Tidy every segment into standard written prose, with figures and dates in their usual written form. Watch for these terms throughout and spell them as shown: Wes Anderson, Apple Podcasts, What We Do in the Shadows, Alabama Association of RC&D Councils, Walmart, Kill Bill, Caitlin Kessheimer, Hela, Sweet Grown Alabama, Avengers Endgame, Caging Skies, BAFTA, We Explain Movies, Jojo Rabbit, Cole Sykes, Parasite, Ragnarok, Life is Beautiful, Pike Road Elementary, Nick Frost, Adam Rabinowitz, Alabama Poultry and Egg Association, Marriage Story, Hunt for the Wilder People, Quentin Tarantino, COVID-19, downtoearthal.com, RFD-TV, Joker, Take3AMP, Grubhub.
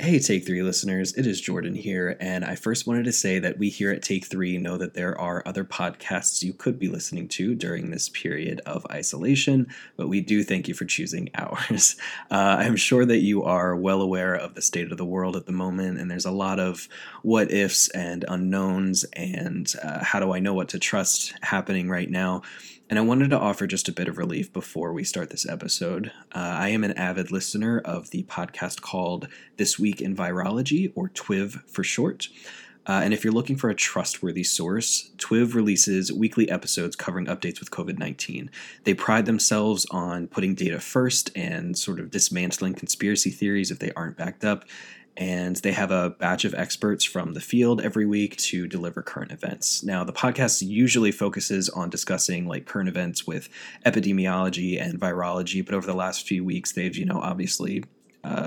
Hey, Take 3 listeners, it is Jordan here, and I first wanted to say that we here at Take 3 know that there are other podcasts you could be listening to during this period of isolation, but we do thank you for choosing ours. I'm sure that you are well aware of the state of the world at the moment, and there's a lot of what-ifs and unknowns and how do I know what to trust happening right now. And I wanted to offer just a bit of relief before we start this episode. I am an avid listener of the podcast called This Week in Virology, or TWIV for short. And if you're looking for a trustworthy source, TWIV releases weekly episodes covering updates with COVID-19. They pride themselves on putting data first and sort of dismantling conspiracy theories if they aren't backed up. And they have a batch of experts from the field every week to deliver current events. Now, the podcast usually focuses on discussing like current events with epidemiology and virology, but over the last few weeks, they've, obviously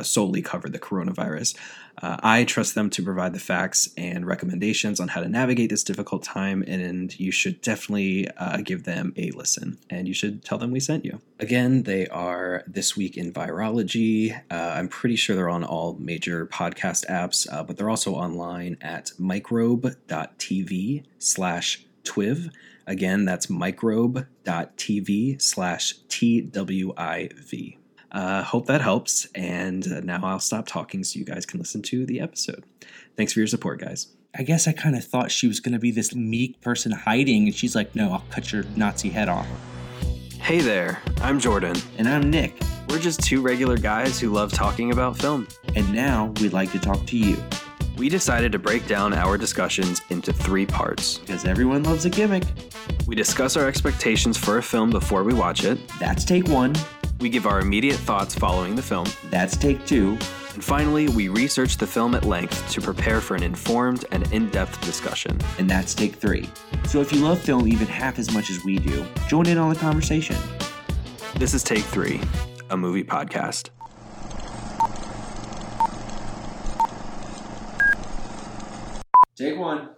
solely covered the coronavirus. I trust them to provide the facts and recommendations on how to navigate this difficult time, and you should definitely give them a listen, and you should tell them we sent you. Again, they are This Week in Virology. I'm pretty sure they're on all major podcast apps, but they're also online at microbe.tv/TWIV. Again, that's microbe.tv/TWIV. Hope that helps, and now I'll stop talking so you guys can listen to the episode. Thanks for your support, guys. I guess I kind of thought she was going to be this meek person hiding, and she's like, no, I'll cut your Nazi head off. Hey there, I'm Jordan. And I'm Nick. We're just two regular guys who love talking about film. And now we'd like to talk to you. We decided to break down our discussions into 3 parts. Because everyone loves a gimmick. We discuss our expectations for a film before we watch it. That's take 1. We give our immediate thoughts following the film. That's take 2. And finally, we research the film at length to prepare for an informed and in-depth discussion. And that's take 3. So if you love film even half as much as we do, join in on the conversation. This is Take 3, a movie podcast. Take 1.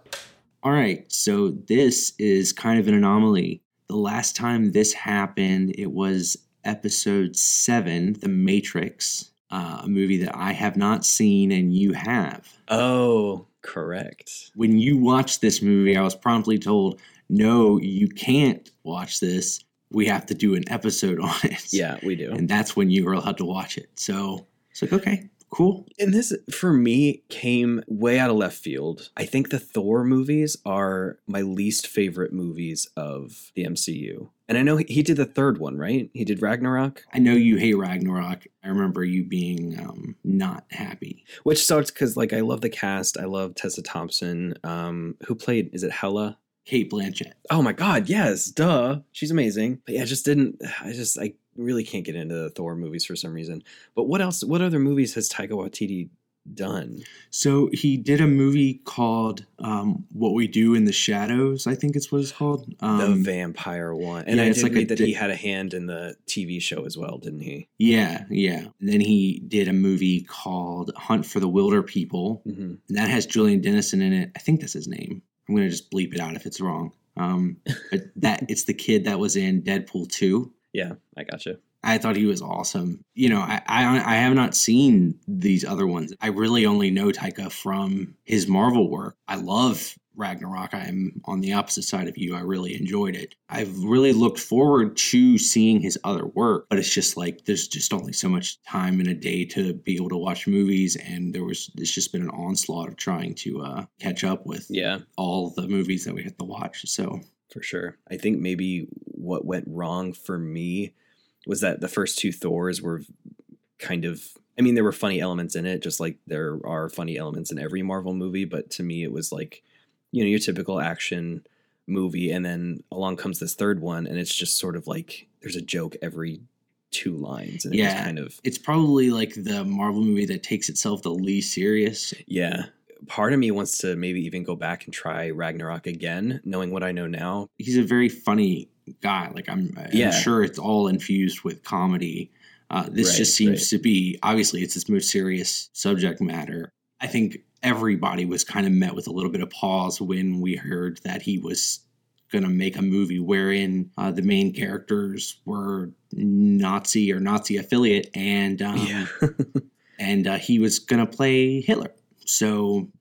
All right, so this is kind of an anomaly. The last time this happened, it was Episode 7, The Matrix, a movie that I have not seen and you have. Oh, correct. When you watched this movie, I was promptly told, no, you can't watch this. We have to do an episode on it. Yeah, we do. And that's when you were allowed to watch it. So it's like, okay, cool. And this, for me, came way out of left field. I think the Thor movies are my least favorite movies of the MCU. And I know he did the third one, right? He did Ragnarok. I know you hate Ragnarok. I remember you being not happy. Which sucks because, like, I love the cast. I love Tessa Thompson, who played, is it Hela? Cate Blanchett. Oh, my God. Yes. Duh. She's amazing. But yeah, I really can't get into the Thor movies for some reason. But what else? What other movies has Taika Waititi done? So he did a movie called What We Do in the Shadows, I think it's what it's called. The vampire one. And yeah, I did read that he had a hand in the TV show as well, didn't he? Yeah, yeah. And then he did a movie called Hunt for the Wilder People. Mm-hmm. And that has Julian Dennison in it. I think that's his name. I'm going to just bleep it out if it's wrong. But it's the kid that was in Deadpool 2. Yeah, I gotcha. I thought he was awesome. I have not seen these other ones. I really only know Taika from his Marvel work. I love Ragnarok. I'm on the opposite side of you. I really enjoyed it. I've really looked forward to seeing his other work, but it's just like there's just only so much time in a day to be able to watch movies, and it's just been an onslaught of trying to catch up with all the movies that we had to watch. So for sure. I think maybe what went wrong for me was that the first 2 Thors were kind of, there were funny elements in it, just like there are funny elements in every Marvel movie. But to me, it was like, your typical action movie. And then along comes this third one, and it's just sort of like there's a joke every 2 lines. And yeah, it's probably like the Marvel movie that takes itself the least serious. Yeah. Part of me wants to maybe even go back and try Ragnarok again, knowing what I know now. He's a very funny guy. Like I'm sure it's all infused with comedy. This just seems to be, obviously it's his most serious subject matter. I think everybody was kind of met with a little bit of pause when we heard that he was going to make a movie wherein the main characters were Nazi or Nazi affiliate. And and he was going to play Hitler.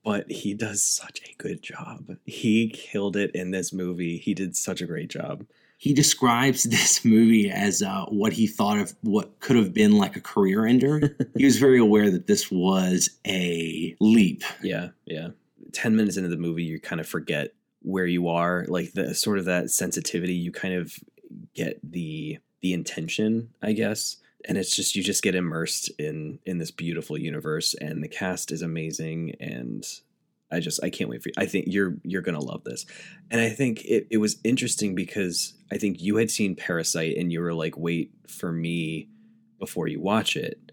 But he does such a good job. He killed it in this movie. He did such a great job. He describes this movie as what he thought of what could have been like a career ender. He was very aware that this was a leap. Yeah, yeah. 10 minutes into the movie, you kind of forget where you are. Like the sort of that sensitivity, you kind of get the intention, I guess. And it's just, you just get immersed in this beautiful universe, and the cast is amazing. And I can't wait for you. I think you're going to love this. And I think it was interesting because I think you had seen Parasite and you were like, wait for me before you watch it.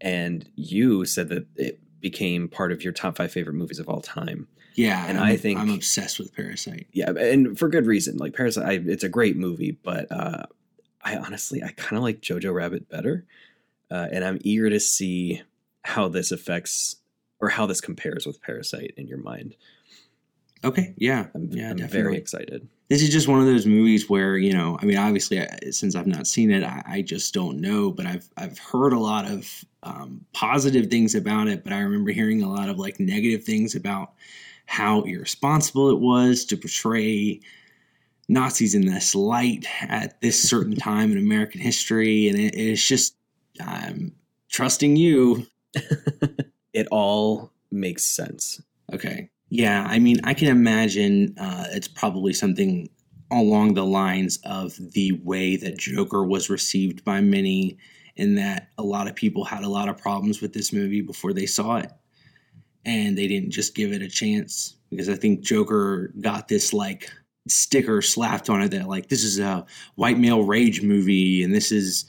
And you said that it became part of your top 5 favorite movies of all time. Yeah. And I think I'm obsessed with Parasite. Yeah. And for good reason. Like Parasite, it's a great movie, but, I kind of like Jojo Rabbit better. And I'm eager to see how this affects or how this compares with Parasite in your mind. Okay. Yeah. I'm definitely. Very excited. This is just one of those movies where, you know, I mean, obviously since I've not seen it, I just don't know, but I've heard a lot of positive things about it, but I remember hearing a lot of like negative things about how irresponsible it was to portray Nazis in this light at this certain time in American history. And it's just, I'm trusting you. It all makes sense. Okay. Yeah. I mean, I can imagine it's probably something along the lines of the way that Joker was received by many, in that a lot of people had a lot of problems with this movie before they saw it. And they didn't just give it a chance, because I think Joker got this like sticker slapped on it that like, this is a white male rage movie, and this is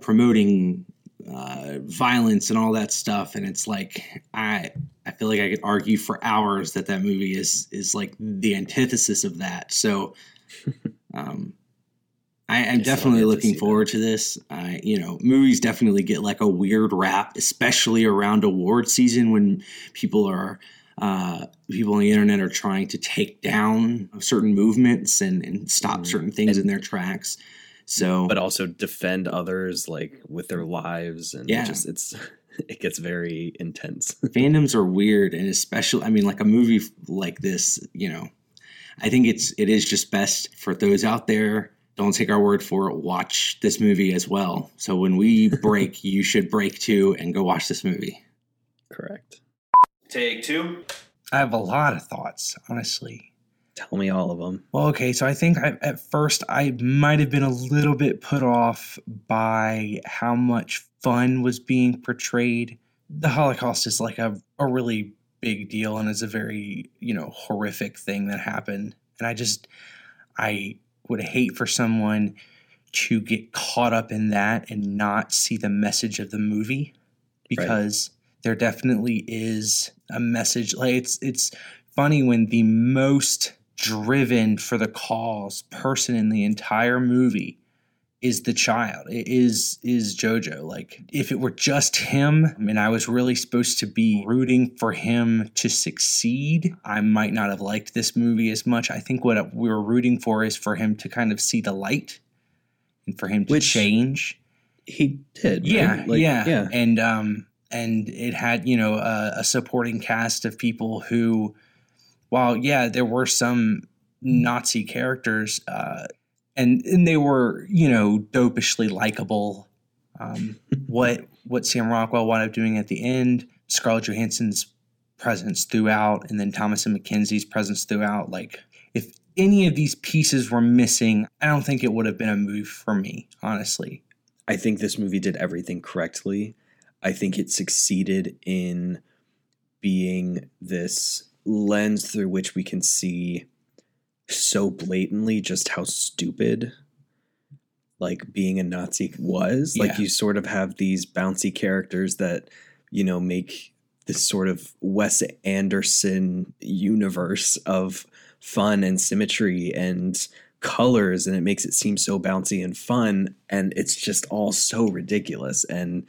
promoting violence and all that stuff. And it's like, I feel like I could argue for hours that movie is like the antithesis of that. So I'm definitely looking forward to this. You know, movies definitely get like a weird rap, especially around award season, when people on the internet are trying to take down certain movements and stop certain things in their tracks. So, but also defend others like with their lives, and it gets very intense. Fandoms are weird, and especially, I mean, like a movie like this, you know, I think it is just best for those out there. Don't take our word for it. Watch this movie as well. So when we break, you should break too and go watch this movie. Correct. Take two. I have a lot of thoughts, honestly. Tell me all of them. Well, okay, so I think at first I might have been a little bit put off by how much fun was being portrayed. The Holocaust is like a really big deal, and is a very, you know, horrific thing that happened. And I would hate for someone to get caught up in that and not see the message of the movie, because there definitely is a message. Like it's funny when the most driven for the cause person in the entire movie is the child. It is Jojo. Like if it were just him, I mean, I was really supposed to be rooting for him to succeed, I might not have liked this movie as much. I think what we were rooting for is for him to kind of see the light and for him to change. He did. Yeah. Right? Like, yeah. And it had, you know, a supporting cast of people who, while, yeah, there were some Nazi characters, and they were, you know, dopishly likable. What Sam Rockwell wound up doing at the end, Scarlett Johansson's presence throughout, and then Thomasin McKenzie's presence throughout. Like, if any of these pieces were missing, I don't think it would have been a movie for me, honestly. I think this movie did everything correctly. I think it succeeded in being this lens through which we can see so blatantly just how stupid like being a Nazi was. Yeah. Like you sort of have these bouncy characters that, you know, make this sort of Wes Anderson universe of fun and symmetry and colors, and it makes it seem so bouncy and fun, and it's just all so ridiculous. And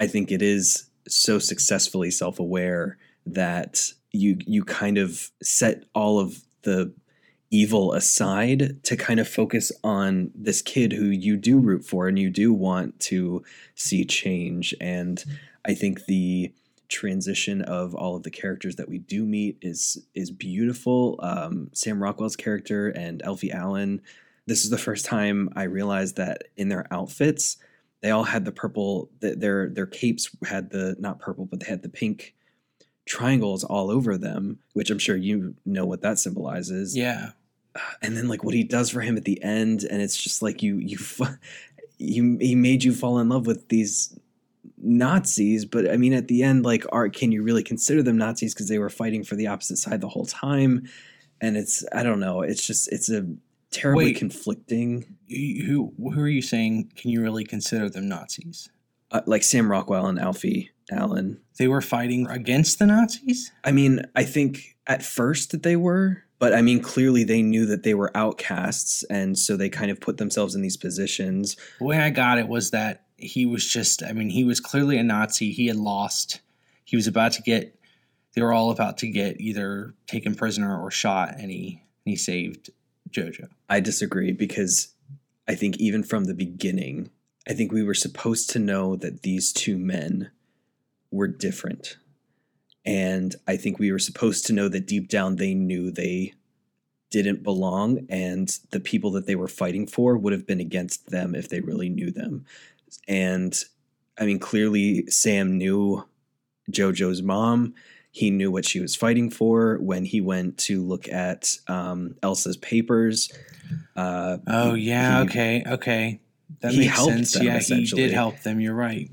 I think it is so successfully self-aware that you kind of set all of the evil aside to kind of focus on this kid who you do root for and you do want to see change. And I think the transition of all of the characters that we do meet is beautiful. Sam Rockwell's character and Alfie Allen. This is the first time I realized that in their outfits, they all had the purple. Their capes had the, not purple, but they had the pink triangles all over them, which I'm sure you know what that symbolizes. Yeah. And then like what he does for him at the end, and it's just like he made you fall in love with these Nazis, but I mean at the end, like, can you really consider them Nazis because they were fighting for the opposite side the whole time? And it's, I don't know, it's just, it's a terribly conflicting. Who are you saying can you really consider them Nazis? Like Sam Rockwell and Alfie Allen. They were fighting against the Nazis? I mean, I think at first they were, but I mean, clearly they knew that they were outcasts, and so they kind of put themselves in these positions. The way I got it was that he was just, I mean, he was clearly a Nazi. He had lost. He was about to get, they were all about to get either taken prisoner or shot, and he saved Jojo. I disagree, because I think even from the beginning, I think we were supposed to know that these two men were different. And I think we were supposed to know that deep down they knew they didn't belong, and the people that they were fighting for would have been against them if they really knew them. And I mean, clearly Sam knew Jojo's mom. He knew what she was fighting for when he went to look at Elsa's papers. Okay. That he makes helped sense. Them, yeah, he did help them. You're right.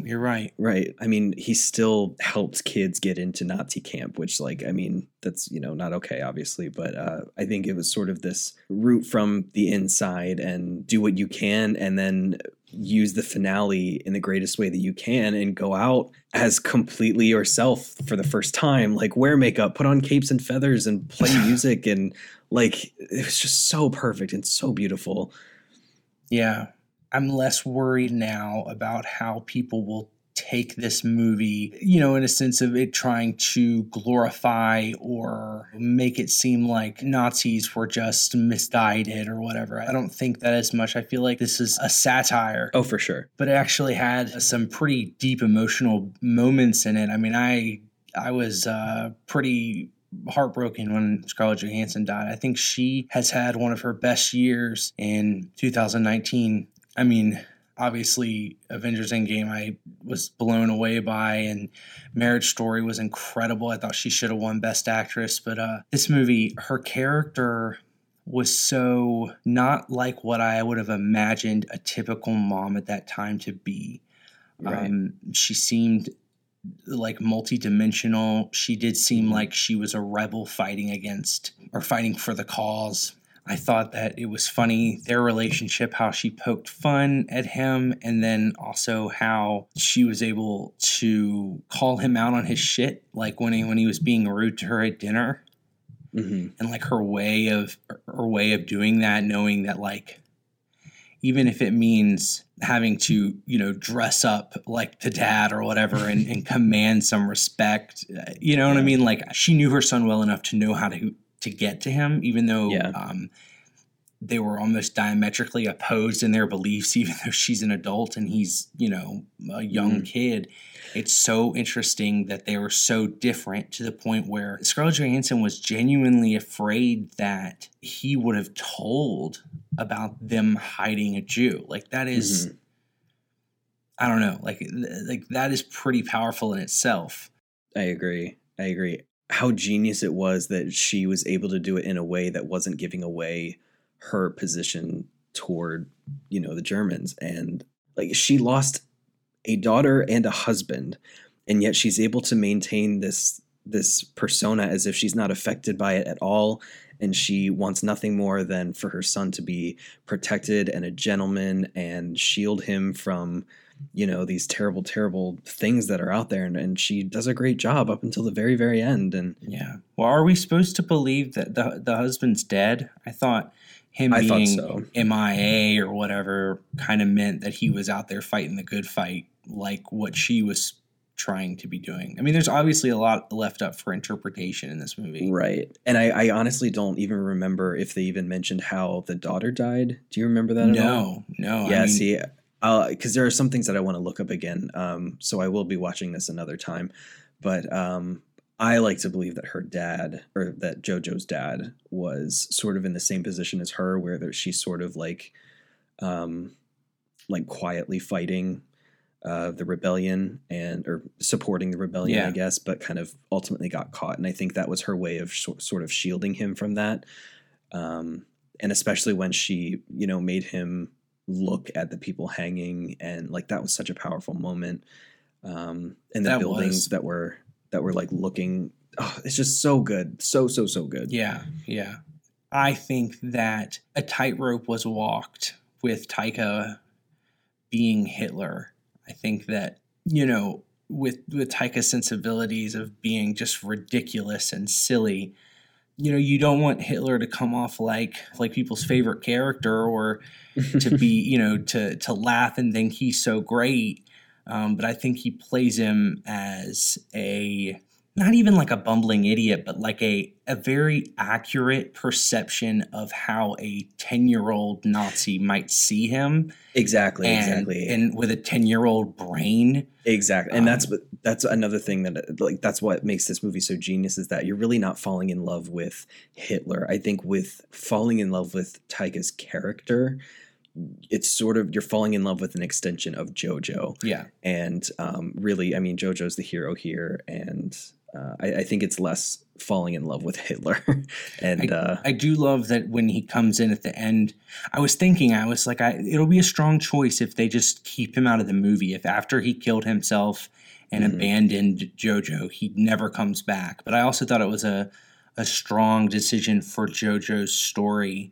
Right. I mean, he still helped kids get into Nazi camp, which, like, I mean, that's, you know, not okay, obviously. But I think it was sort of this root from the inside and do what you can, and then use the finale in the greatest way that you can, and go out as completely yourself for the first time. Like, wear makeup, put on capes and feathers, and play music, and like, it was just so perfect and so beautiful. Yeah. I'm less worried now about how people will take this movie, you know, in a sense of it trying to glorify or make it seem like Nazis were just misguided or whatever. I don't think that as much. I feel like this is a satire. Oh, for sure. But it actually had some pretty deep emotional moments in it. I mean, I was pretty heartbroken when Scarlett Johansson died. I think she has had one of her best years in 2019. I mean, obviously, Avengers Endgame I was blown away by, and Marriage Story was incredible. I thought she should have won Best Actress, but this movie, her character was so not like what I would have imagined a typical mom at that time to be. Right. She seemed like multidimensional. She did seem like she was a rebel fighting for the cause. I thought that it was funny, their relationship, how she poked fun at him, and then also how she was able to call him out on his shit, like when he was being rude to her at dinner. Mm-hmm. And like her way of doing that, knowing that, like, even if it means having to, you know, dress up like the dad or whatever and command some respect, you know what I mean? Like, she knew her son well enough to know how to get to him, even though they were almost diametrically opposed in their beliefs, even though she's an adult and he's, you know, a young kid. It's so interesting that they were so different, to the point where Scarlett Johansson was genuinely afraid that he would have told about them hiding a Jew. Like, that is, I don't know, like that is pretty powerful in itself. I agree. How genius it was that she was able to do it in a way that wasn't giving away her position toward, you know, the Germans. And like, she lost a daughter and a husband, and yet she's able to maintain this persona as if she's not affected by it at all. And she wants nothing more than for her son to be protected and a gentleman and shield him from, you know, these terrible, terrible things that are out there. And she does a great job up until the very, very end. And yeah. Well, are we supposed to believe that the husband's dead? I thought him being MIA or whatever kind of meant that he was out there fighting the good fight, like what she was trying to be doing. I mean, there's obviously a lot left up for interpretation in this movie. Right. And I honestly don't even remember if they even mentioned how the daughter died. Do you remember that at all? No. Yeah, I mean, see, because there are some things that I want to look up again. So I will be watching this another time. But I like to believe that her dad, or that Jojo's dad, was sort of in the same position as her, where she's sort of like quietly fighting the rebellion or supporting the rebellion, I guess, but kind of ultimately got caught. And I think that was her way of sort of shielding him from that. And especially when she, made him look at the people hanging, and like, that was such a powerful moment. And the buildings that were like looking, it's just so good. So good. Yeah. Yeah. I think that a tightrope was walked with Taika being Hitler. I think that, with Taika's sensibilities of being just ridiculous and silly, you don't want Hitler to come off like people's favorite character, or to be, to laugh and think he's so great. But I think he plays him as not even like a bumbling idiot, but like a very accurate perception of how a 10-year-old Nazi might see him. Exactly. And with a 10-year-old brain. Exactly. And that's another thing that, like, that's what makes this movie so genius, is that you're really not falling in love with Hitler. I think with falling in love with Taika's character, it's sort of, you're falling in love with an extension of Jojo. Yeah. And really, I mean, Jojo's the hero here, and I think it's less falling in love with Hitler. And I do love that when he comes in at the end, I was thinking it'll be a strong choice if they just keep him out of the movie. If after he killed himself and abandoned Jojo, he never comes back. But I also thought it was a strong decision for Jojo's story.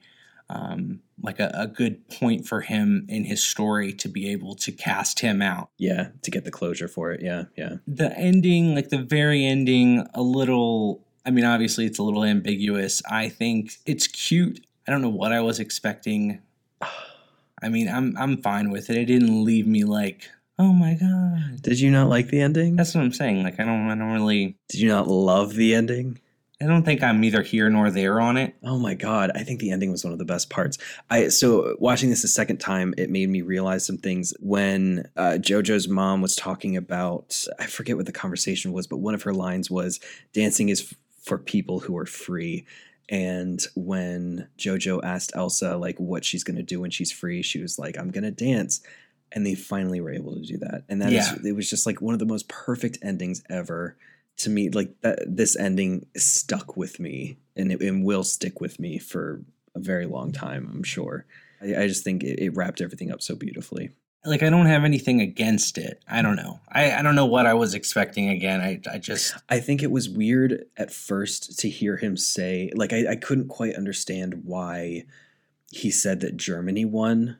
Like a good point for him in his story to be able to cast him out. Yeah, to get the closure for it. Yeah, yeah. The ending, like the very ending, obviously it's a little ambiguous. I think it's cute. I don't know what I was expecting. I mean, I'm fine with it. It didn't leave me like, oh my God. Did you not like the ending? That's what I'm saying. Like, I don't really. Did you not love the ending? I don't think I'm either here nor there on it. Oh my God. I think the ending was one of the best parts. So watching this a second time, it made me realize some things. When Jojo's mom was talking about, I forget what the conversation was, but one of her lines was, dancing is for people who are free. And when Jojo asked Elsa, like, what she's going to do when she's free, she was like, I'm going to dance. And they finally were able to do that. And it was just like one of the most perfect endings ever. To me, like that, this ending stuck with me, and it will stick with me for a very long time, I'm sure. I just think it wrapped everything up so beautifully. Like, I don't have anything against it. I don't know. I don't know what I was expecting again. I think it was weird at first to hear him say, like, I couldn't quite understand why he said that Germany won.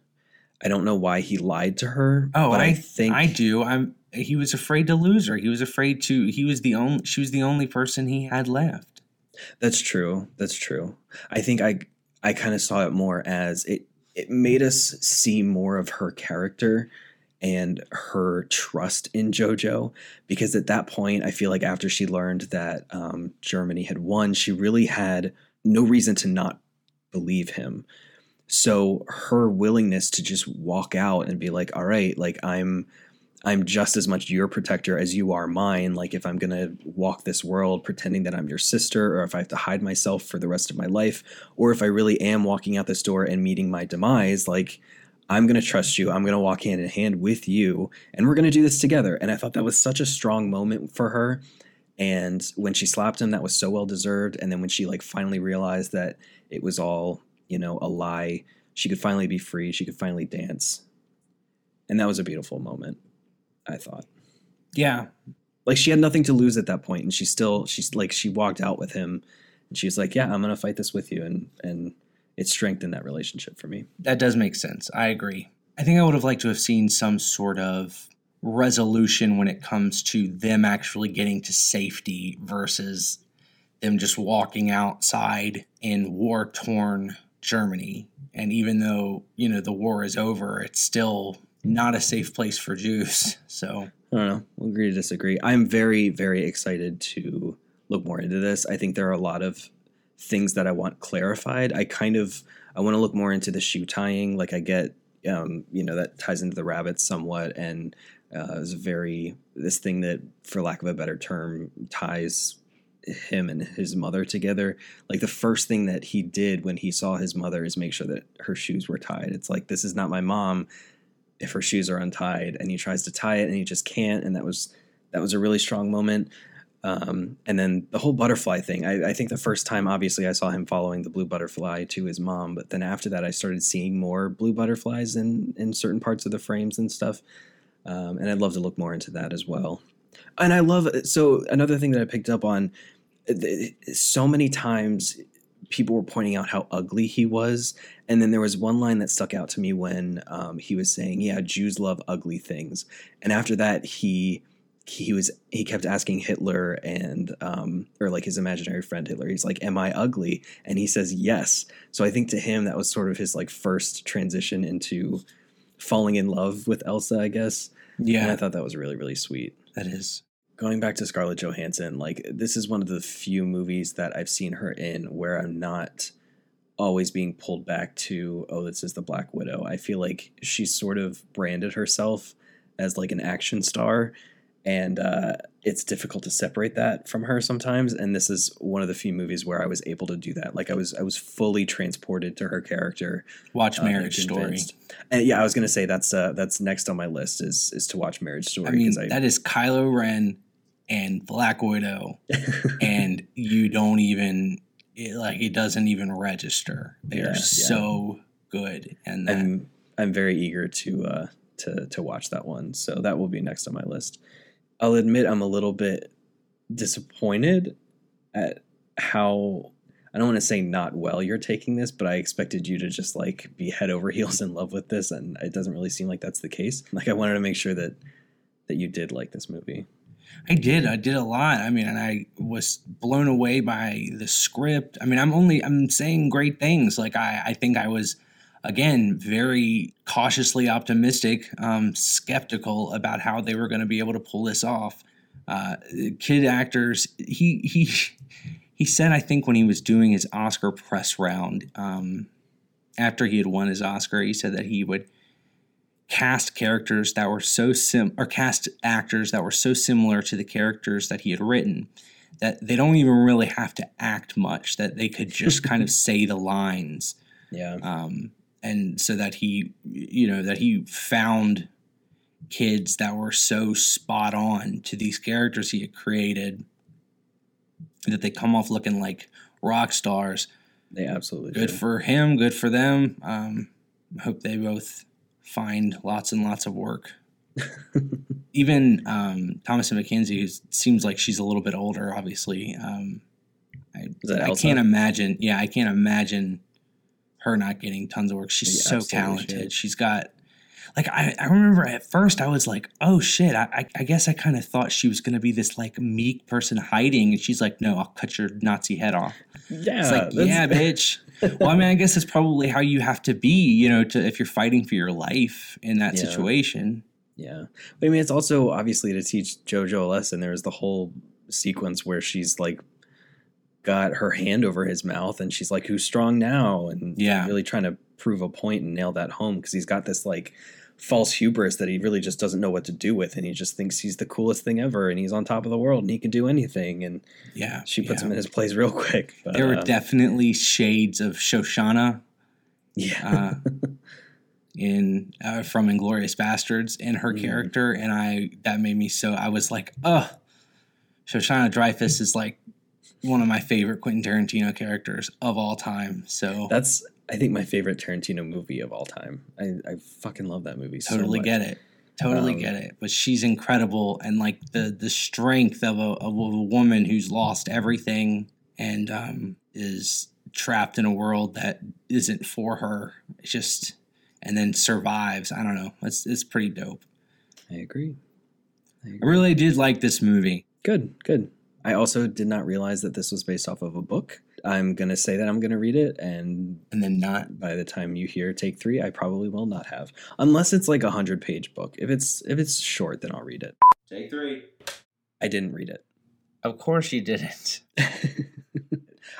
I don't know why he lied to her. Oh, but I think I do. He was afraid to lose her. He was afraid to. She was the only person he had left. That's true. I think I kind of saw it more as it made us see more of her character and her trust in Jojo, because at that point, I feel like after she learned that Germany had won, she really had no reason to not believe him. So her willingness to just walk out and be like, all right, like I'm just as much your protector as you are mine. Like, if I'm going to walk this world pretending that I'm your sister, or if I have to hide myself for the rest of my life, or if I really am walking out this door and meeting my demise, like, I'm going to trust you. I'm going to walk hand in hand with you, and we're going to do this together. And I thought that was such a strong moment for her. And when she slapped him, that was so well deserved. And then when she like finally realized that it was all, a lie, she could finally be free. She could finally dance. And that was a beautiful moment, I thought. Yeah. Like, she had nothing to lose at that point, and she walked out with him, and she was like, yeah, I'm going to fight this with you. And it strengthened that relationship for me. That does make sense. I agree. I think I would have liked to have seen some sort of resolution when it comes to them actually getting to safety versus them just walking outside in war-torn Germany. And even though, the war is over, it's still not a safe place for Jews. So I don't know. We'll agree to disagree. I'm very, very excited to look more into this. I think there are a lot of things that I want clarified. I want to look more into the shoe tying. Like, I get you know, that ties into the rabbits somewhat, and it was very, this thing that, for lack of a better term, ties him and his mother together. Like, the first thing that he did when he saw his mother is make sure that her shoes were tied. It's like, this is not my mom if her shoes are untied, and he tries to tie it and he just can't. And that was a really strong moment. And then the whole butterfly thing, I think the first time, obviously, I saw him following the blue butterfly to his mom. But then after that, I started seeing more blue butterflies in certain parts of the frames and stuff. And I'd love to look more into that as well. And I love, so another thing that I picked up on, so many times people were pointing out how ugly he was. And then there was one line that stuck out to me when he was saying, yeah, Jews love ugly things. And after that, he kept asking Hitler and, or like his imaginary friend Hitler, he's like, am I ugly? And he says, yes. So I think to him, that was sort of his like first transition into falling in love with Elsa, I guess. Yeah. And I thought that was really, really sweet. That is. Going back to Scarlett Johansson, like, this is one of the few movies that I've seen her in where I'm not always being pulled back to, oh, this is the Black Widow. I feel like she sort of branded herself as like an action star, and it's difficult to separate that from her sometimes. And this is one of the few movies where I was able to do that. Like, I was fully transported to her character. Watch Marriage Story. And yeah, I was going to say that's next on my list is to watch Marriage Story. I mean, that is Kylo Ren and Black Widow, and you don't even it doesn't even register. They are so good, and I'm very eager to watch that one. So that will be next on my list. I'll admit I'm a little bit disappointed at how, I don't want to say not well you're taking this, but I expected you to just like be head over heels in love with this, and it doesn't really seem like that's the case. Like, I wanted to make sure that you did like this movie. I did a lot. I mean, and I was blown away by the script. I mean, I'm saying great things. Like, I think I was, again, very cautiously optimistic, skeptical about how they were going to be able to pull this off. Kid actors, he said, I think when he was doing his Oscar press round, after he had won his Oscar, he said that he would cast characters that were so cast actors that were so similar to the characters that he had written that they don't even really have to act much, that they could just kind of say the lines. Yeah. And so that he found kids that were so spot on to these characters he had created that they come off looking like rock stars. They absolutely do. Good for him, good for them. I hope they both find lots and lots of work. Even Thomasin McKenzie, who seems like she's a little bit older, obviously. I can't imagine. Yeah, I can't imagine her not getting tons of work. She's so talented. She's got, like, I remember at first I was like, oh shit, I guess I kind of thought she was going to be this like meek person hiding. And she's like, no, I'll cut your Nazi head off. Yeah. It's like, yeah, bitch. Well, I mean, I guess that's probably how you have to be, you know, if you're fighting for your life in that situation. Yeah. But I mean, it's also obviously to teach Jojo a lesson. There was the whole sequence where she's like, got her hand over his mouth and she's like, who's strong now? And really trying to prove a point and nail that home, because he's got this like false hubris that he really just doesn't know what to do with, and he just thinks he's the coolest thing ever and he's on top of the world and he can do anything, and she puts him in his place real quick. But there were definitely shades of Shoshana in from Inglourious Basterds in her character, and that made me I was like, oh, Shoshana Dreyfuss is like one of my favorite Quentin Tarantino characters of all time. So that's, I think, my favorite Tarantino movie of all time. I fucking love that movie. Totally so much. Get it. Totally get it. But she's incredible. And like the strength of a woman who's lost everything and is trapped in a world that isn't for her. It's just, and then survives. I don't know. It's pretty dope. I agree. I really did like this movie. Good. I also did not realize that this was based off of a book. I'm going to say that I'm going to read it, and then not. By the time you hear Take 3, I probably will not have. Unless it's like a 100-page book. If it's short, then I'll read it. Take 3. I didn't read it. Of course you didn't.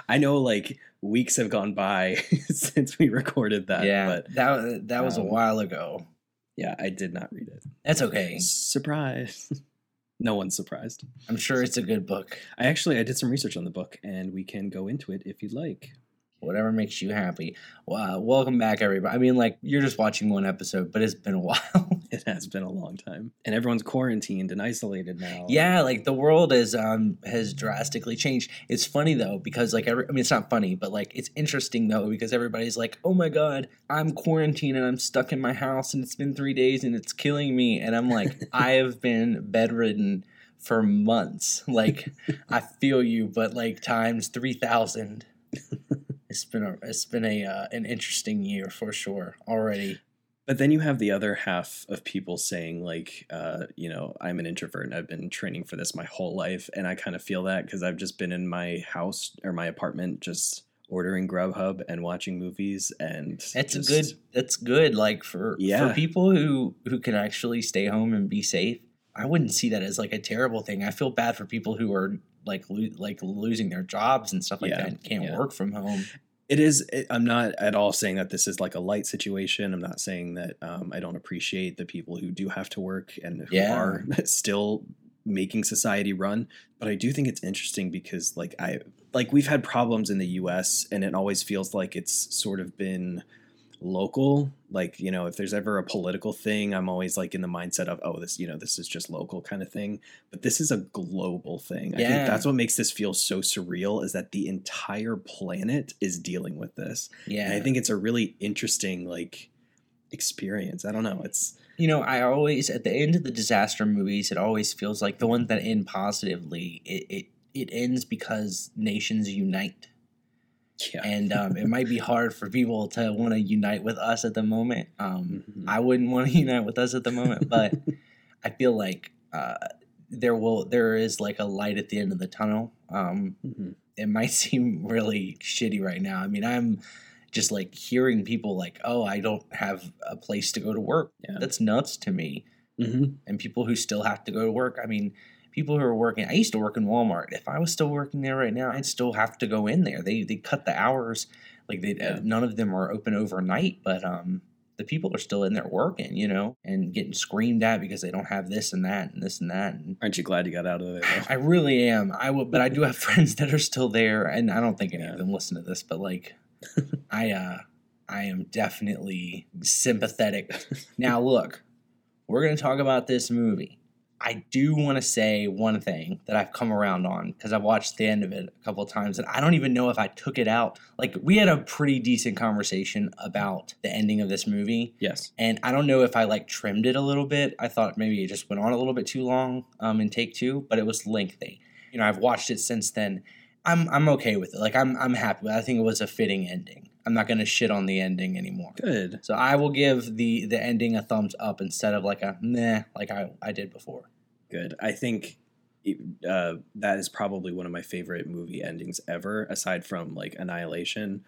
I know, like, weeks have gone by since we recorded that. Yeah, but, that was a while ago. Yeah, I did not read it. That's okay. Surprise. No one's surprised. I'm sure it's a good book. I did some research on the book, and we can go into it if you'd like. Whatever makes you happy. Well, welcome back, everybody. I mean, like, you're just watching one episode, but it's been a while. It has been a long time. And everyone's quarantined and isolated now. Yeah, like, the world is has drastically changed. It's funny, though, because, like, it's not funny, but, like, it's interesting, though, because everybody's like, oh, my God, I'm quarantined and I'm stuck in my house and it's been 3 days and it's killing me. And I'm like, I have been bedridden for months. Like, I feel you, but, like, times 3,000. It's been an interesting year for sure already. But then you have the other half of people saying, like, I'm an introvert and I've been training for this my whole life. And I kind of feel that because I've just been in my house or my apartment just ordering Grubhub and watching movies. And that's good. Like for people who can actually stay home and be safe, I wouldn't see that as like a terrible thing. I feel bad for people who are like losing their jobs and stuff like that and can't work from home. It is. I'm not at all saying that this is like a light situation. I'm not saying that I don't appreciate the people who do have to work and who are still making society run. But I do think it's interesting because like we've had problems in the US and it always feels like it's sort of been local. Like, you know, if there's ever a political thing, I'm always like in the mindset of, oh, this, you know, this is just local kind of thing. But this is a global thing. Yeah. I think that's what makes this feel so surreal is that the entire planet is dealing with this. Yeah. And I think it's a really interesting like experience. I don't know. It's, you know, I always at the end of the disaster movies, it always feels like the ones that end positively, it ends because nations unite. Yeah. And it might be hard for people to want to unite with us at the moment. I wouldn't want to unite with us at the moment, but I feel like there is like a light at the end of the tunnel. It might seem really shitty right now. I mean, I'm just like hearing people like, oh, I don't have a place to go to work. Yeah. That's nuts to me. Mm-hmm. And people who still have to go to work. I mean, people who are working, I used to work in Walmart. If I was still working there right now, I'd still have to go in there. They cut the hours. Like none of them are open overnight, but the people are still in there working, you know, and getting screamed at because they don't have this and that and this and that. And aren't you glad you got out of there? I really am. But I do have friends that are still there, and I don't think any of them listen to this, but like I am definitely sympathetic. Now, look, we're going to talk about this movie. I do want to say one thing that I've come around on because I've watched the end of it a couple of times and I don't even know if I took it out. Like we had a pretty decent conversation about the ending of this movie. Yes. And I don't know if I like trimmed it a little bit. I thought maybe it just went on a little bit too long in take two, but it was lengthy. You know, I've watched it since then. I'm okay with it. Like I'm happy with it. I think it was a fitting ending. I'm not going to shit on the ending anymore. Good. So I will give the ending a thumbs up instead of like a meh like I did before. Good. I think that is probably one of my favorite movie endings ever, aside from like Annihilation.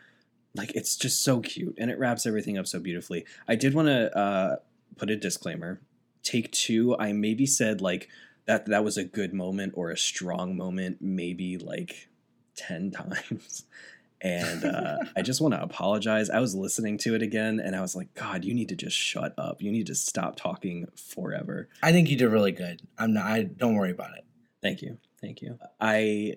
Like it's just so cute and it wraps everything up so beautifully. I did want to put a disclaimer. Take two, I maybe said like that was a good moment or a strong moment maybe like 10 times. And I just want to apologize. I was listening to it again, and I was like, God, you need to just shut up. You need to stop talking forever. I think you did really good. I don't worry about it. Thank you. I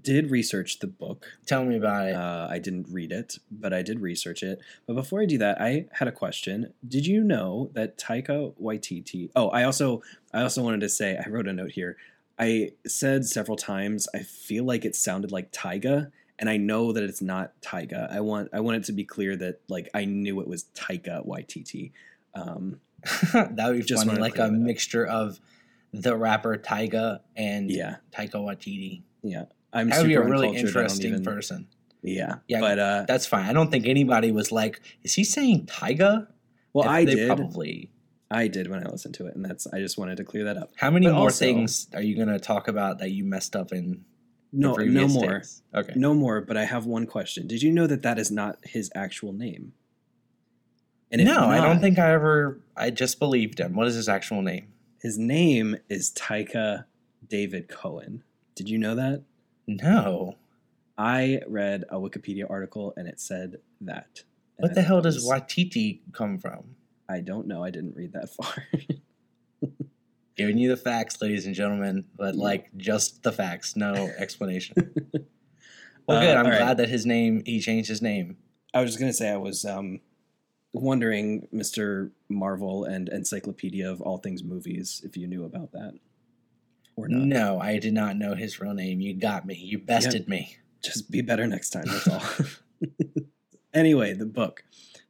did research the book. Tell me about it. I didn't read it, but I did research it. But before I do that, I had a question. Did you know that Taika Waititi... Oh, I also wanted to say, I wrote a note here. I said several times, I feel like it sounded like Taiga. And I know that it's not Taika. I want it to be clear that like I knew it was Taika Waititi. That would be just funny, like a mixture of the rapper Taiga and Taika Waititi. Yeah, that would be a really interesting person. Yeah, but that's fine. I don't think anybody was like, is he saying Taiga? Well, I did when I listened to it, and I just wanted to clear that up. How many more things are you going to talk about that you messed up in? No more. Okay. No more, but I have one question. Did you know that is not his actual name? And no, I don't think I just believed him. What is his actual name? His name is Taika David Cohen. Did you know that? No. I read a Wikipedia article and it said that. What the hell does Waititi come from? I don't know. I didn't read that far. Giving you the facts, ladies and gentlemen, but like just the facts, no explanation. Well, good. I'm glad that he changed his name. I was just going to say, I was wondering, Mr. Marvel and Encyclopedia of All Things Movies, if you knew about that or not. No, I did not know his real name. You got me. You bested me. Just be better next time. That's all. Anyway, the book.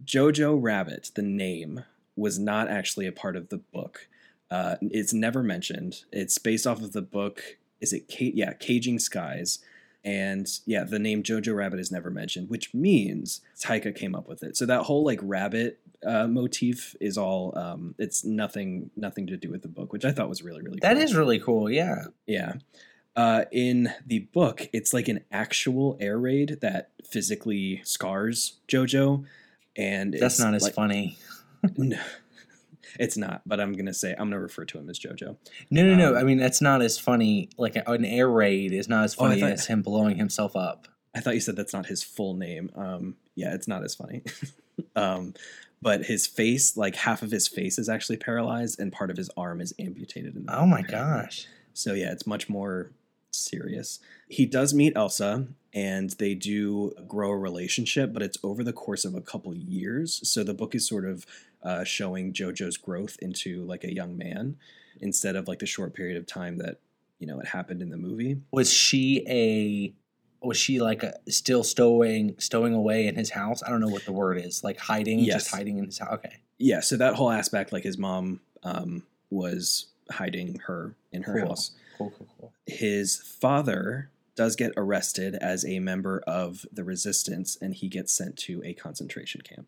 Jojo Rabbit, the name, was not actually a part of the book. It's never mentioned. It's based off of the book. Is it Kate? Yeah, Caging Skies. And yeah, the name Jojo Rabbit is never mentioned, which means Taika came up with it. So that whole like rabbit motif is all, it's nothing to do with the book, which I thought was really cool. That is really cool. Yeah. Yeah. In the book, it's like an actual air raid that physically scars Jojo. And that's not as funny. No. It's not, but I'm going to refer to him as Jojo. No. I mean, that's not as funny. Like an air raid is not as funny as him blowing himself up. I thought you said that's not his full name. Yeah, it's not as funny. But his face, like half of his face is actually paralyzed and part of his arm is amputated. Oh my gosh. So yeah, it's much more serious. He does meet Elsa and they do grow a relationship, but it's over the course of a couple years. So the book is sort of showing Jojo's growth into like a young man instead of like the short period of time that, you know, it happened in the movie. Was she still stowing away in his house? I don't know what the word is, like hiding, just hiding in his house. Okay. Yeah. So that whole aspect, like his mom was hiding her in her house. Cool. His father does get arrested as a member of the resistance and he gets sent to a concentration camp.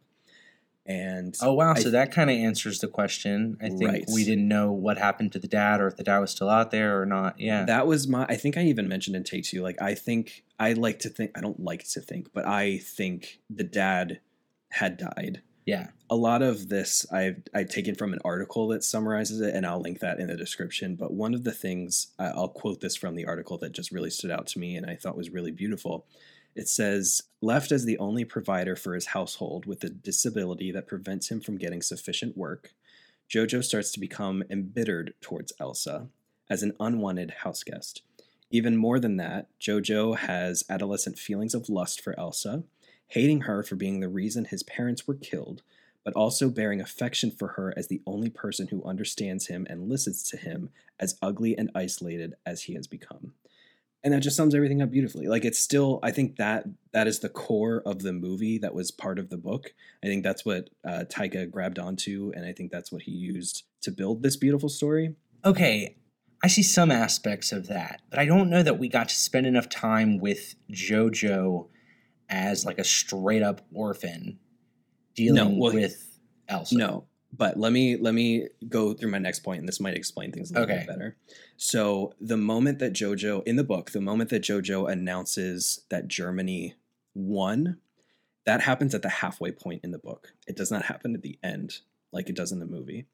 And oh, wow. So that kind of answers the question. I think we didn't know what happened to the dad or if the dad was still out there or not. Yeah, that was I think I even mentioned in Take Two. Like, I think the dad had died. Yeah. A lot of this I've taken from an article that summarizes it, and I'll link that in the description. But one of the things, I'll quote this from the article that just really stood out to me and I thought was really beautiful. It says, left as the only provider for his household with a disability that prevents him from getting sufficient work, Jojo starts to become embittered towards Elsa as an unwanted houseguest. Even more than that, Jojo has adolescent feelings of lust for Elsa, hating her for being the reason his parents were killed, but also bearing affection for her as the only person who understands him and listens to him, as ugly and isolated as he has become. And that just sums everything up beautifully. Like, it's still, I think that is the core of the movie that was part of the book. I think that's what Taika grabbed onto, and I think that's what he used to build this beautiful story. Okay, I see some aspects of that, but I don't know that we got to spend enough time with Jojo as like a straight-up orphan dealing with Elsa. No. But let me go through my next point, and this might explain things a little bit better. So the moment that Jojo, in the book, announces that Germany won, that happens at the halfway point in the book. It does not happen at the end like it does in the movie.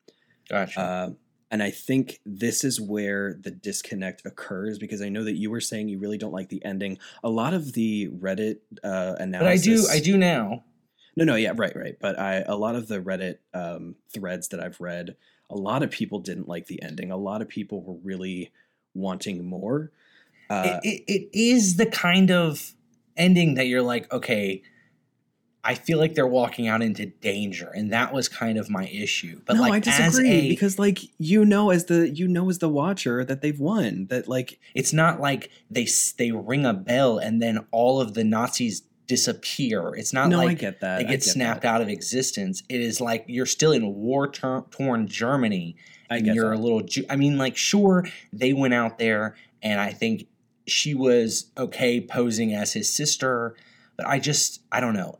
Gotcha. And I think this is where the disconnect occurs, because I know that you were saying you really don't like the ending. A lot of the Reddit analysis... But I do now. No, yeah, right. But a lot of the Reddit threads that I've read, a lot of people didn't like the ending. A lot of people were really wanting more. It is the kind of ending that you're like, okay, I feel like they're walking out into danger, and that was kind of my issue. But I disagree because, as the watcher, that they've won. That it's not like they ring a bell and then all of the Nazis disappear. It's not like they get snapped out of existence. It is like you're still in war-torn Germany, and you're a little Jew. I mean, like, sure, they went out there, and I think she was okay posing as his sister, but I don't know.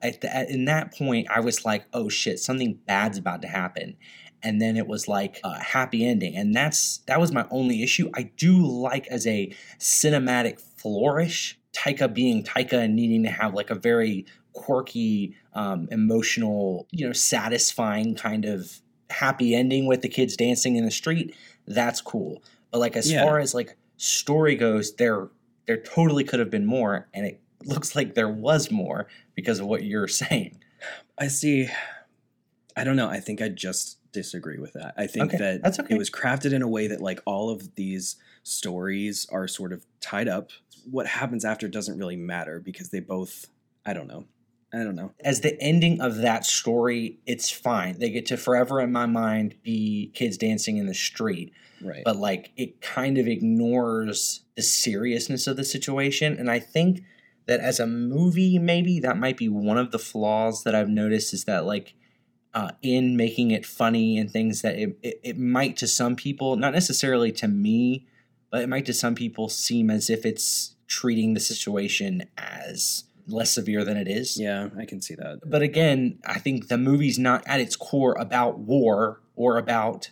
In that point, I was like, oh, shit, something bad's about to happen. And then it was like a happy ending. And that was my only issue. I do like, as a cinematic flourish, Taika being Taika and needing to have like a very quirky, emotional, satisfying kind of happy ending with the kids dancing in the street. That's cool. But as far as story goes, there totally could have been more. And it looks like there was more because of what you're saying. I see. I don't know. I think I just disagree with that. I think that that's okay. It was crafted in a way that like all of these stories are sort of tied up. What happens after doesn't really matter because they both, I don't know. As the ending of that story, it's fine. They get to forever, in my mind, be kids dancing in the street. Right. But like it kind of ignores the seriousness of the situation. And I think that as a movie, maybe that might be one of the flaws that I've noticed is that like in making it funny and things that it might to some people, not necessarily to me, but it might to some people seem as if it's treating the situation as less severe than it is. Yeah, I can see that. But again, I think the movie's not at its core about war or about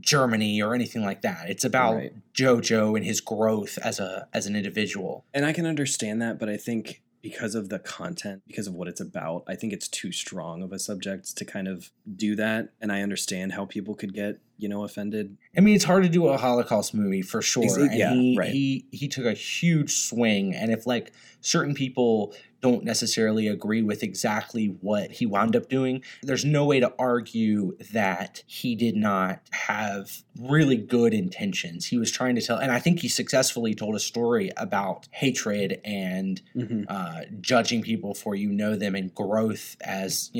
Germany or anything like that. It's about Jojo and his growth as an individual. And I can understand that, but I think because of the content, because of what it's about, I think it's too strong of a subject to kind of do that. And I understand how people could get, offended. I mean, it's hard to do a Holocaust movie for sure. He took a huge swing. And if like certain people don't necessarily agree with exactly what he wound up doing, there's no way to argue that he did not have really good intentions. He was trying to tell, and I think he successfully told a story about hatred and judging people for them and growth as,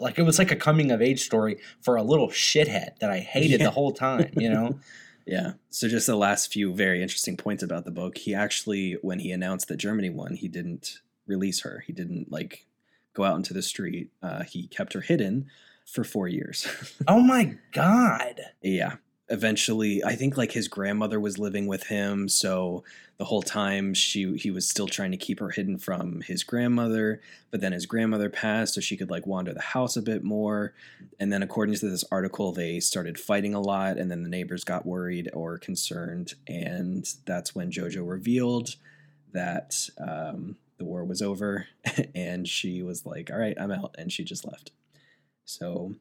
like it was like a coming of age story for a little shithead that I hated the whole time, Yeah. So just the last few very interesting points about the book. He actually, when he announced that Germany won, he didn't release her. He didn't like go out into the street. He kept her hidden for 4 years. Oh my God. Yeah. Eventually, I think like his grandmother was living with him. So the whole time he was still trying to keep her hidden from his grandmother, but then his grandmother passed so she could like wander the house a bit more. And then according to this article, they started fighting a lot and then the neighbors got worried or concerned. And that's when Jojo revealed that the war was over and she was like, all right, I'm out. And she just left. So...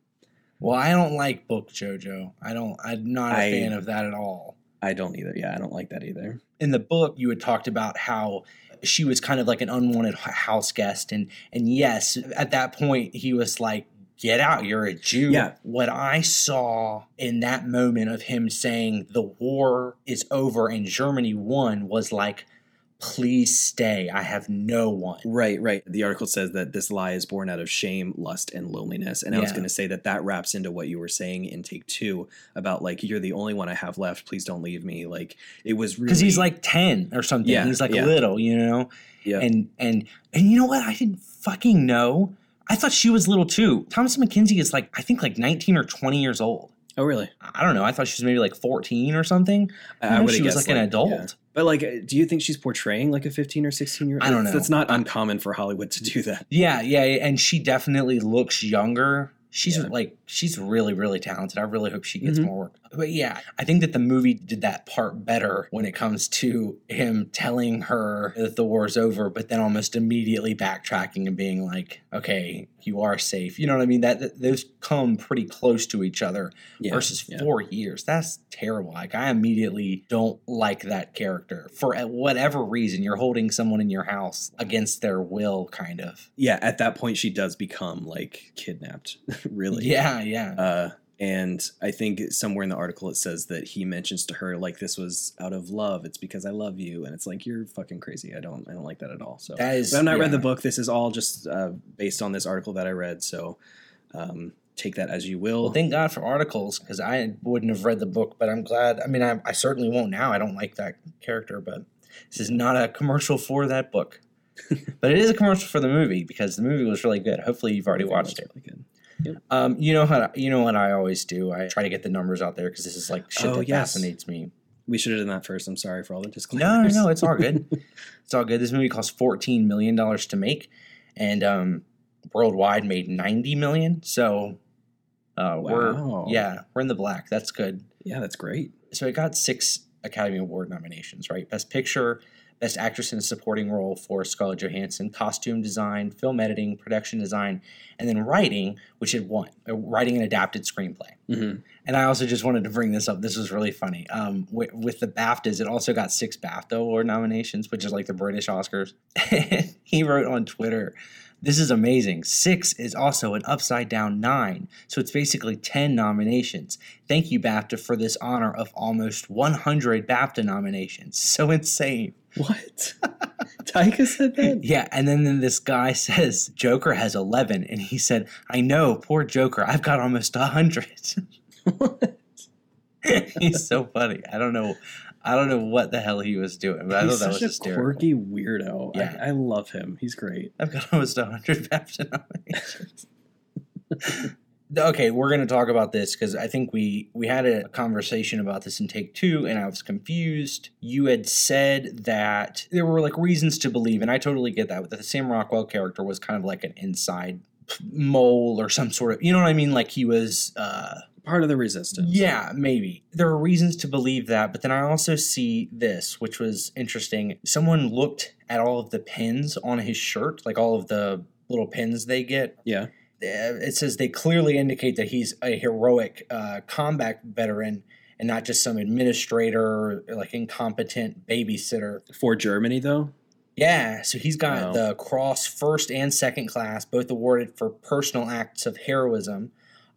Well, I don't like book Jojo. I'm not a fan of that at all. I don't either. Yeah, I don't like that either. In the book, you had talked about how she was kind of like an unwanted house guest. And yes, at that point, he was like, get out, you're a Jew. Yeah. What I saw in that moment of him saying the war is over and Germany won was like, please stay. I have no one. Right. The article says that this lie is born out of shame, lust, and loneliness. And I was going to say that wraps into what you were saying in take two about like, you're the only one I have left. Please don't leave me. Like it was really. Because he's like 10 or something. Yeah, he's like little, Yeah. And you know what? I didn't fucking know. I thought she was little too. Thomasin McKenzie is like, I think like 19 or 20 years old. Oh, really? I don't know. I thought she was maybe like 14 or something. I would have guessed she was like an adult. Yeah. But like, do you think she's portraying like a 15 or 16-year-old? I don't know. That's not uncommon for Hollywood to do that. Yeah. And she definitely looks younger. She's really, really talented. I really hope she gets more work. But yeah, I think that the movie did that part better when it comes to him telling her that the war's over, but then almost immediately backtracking and being like, okay, you are safe. You know what I mean? That those come pretty close to each other versus 4 years. That's terrible. Like I immediately don't like that character for whatever reason. You're holding someone in your house against their will, kind of. Yeah. At that point, she does become like kidnapped. Really? Yeah. And I think somewhere in the article it says that he mentions to her like this was out of love. It's because I love you, and it's like you're fucking crazy. I don't like that at all. So I've not read the book. This is all just based on this article that I read. So take that as you will. Well, thank God for articles because I wouldn't have read the book, but I'm glad. I mean, I certainly won't now. I don't like that character, but this is not a commercial for that book. But it is a commercial for the movie because the movie was really good. Hopefully, you've already watched it. Really good. Yep. You know what I always do? I try to get the numbers out there because this is like shit fascinates me. We should have done that first. I'm sorry for all the disclaimers. No, it's all good. It's all good. This movie cost $14 million to make and worldwide made $90 million. So wow. We're in the black. That's good. Yeah, that's great. So it got 6 Academy Award nominations, right? Best Picture, Best Actress in a Supporting Role for Scarlett Johansson, Costume Design, Film Editing, Production Design, and then Writing, which it won, Writing an Adapted Screenplay. Mm-hmm. And I also just wanted to bring this up. This was really funny. With the BAFTAs, it also got 6 BAFTA Award nominations, which is like the British Oscars. He wrote on Twitter, "This is amazing. 6 is also an upside-down 9, so it's basically 10 nominations. Thank you, BAFTA, for this honor of almost 100 BAFTA nominations. So insane." What? Taika said that? Yeah, and then this guy says, "Joker has 11," and he said, "I know, poor Joker. I've got almost 100. What? He's so funny. I don't know what the hell he was doing, but I thought that was hysterical. He's such a quirky weirdo. Yeah. I love him. He's great. I've got almost 100 BAFTA nominations. Okay, we're going to talk about this because I think we had a conversation about this in take 2, and I was confused. You had said that there were like reasons to believe, and I totally get that, but the Sam Rockwell character was kind of like an inside mole or some sort of, you know what I mean? Like he was... part of the resistance. Yeah, maybe. There are reasons to believe that, but then I also see this, which was interesting. Someone looked at all of the pins on his shirt, like all of the little pins they get. Yeah. It says they clearly indicate that he's a heroic combat veteran and not just some administrator or like incompetent babysitter. For Germany, though? Yeah, so he's got the Cross First and Second Class, both awarded for personal acts of heroism,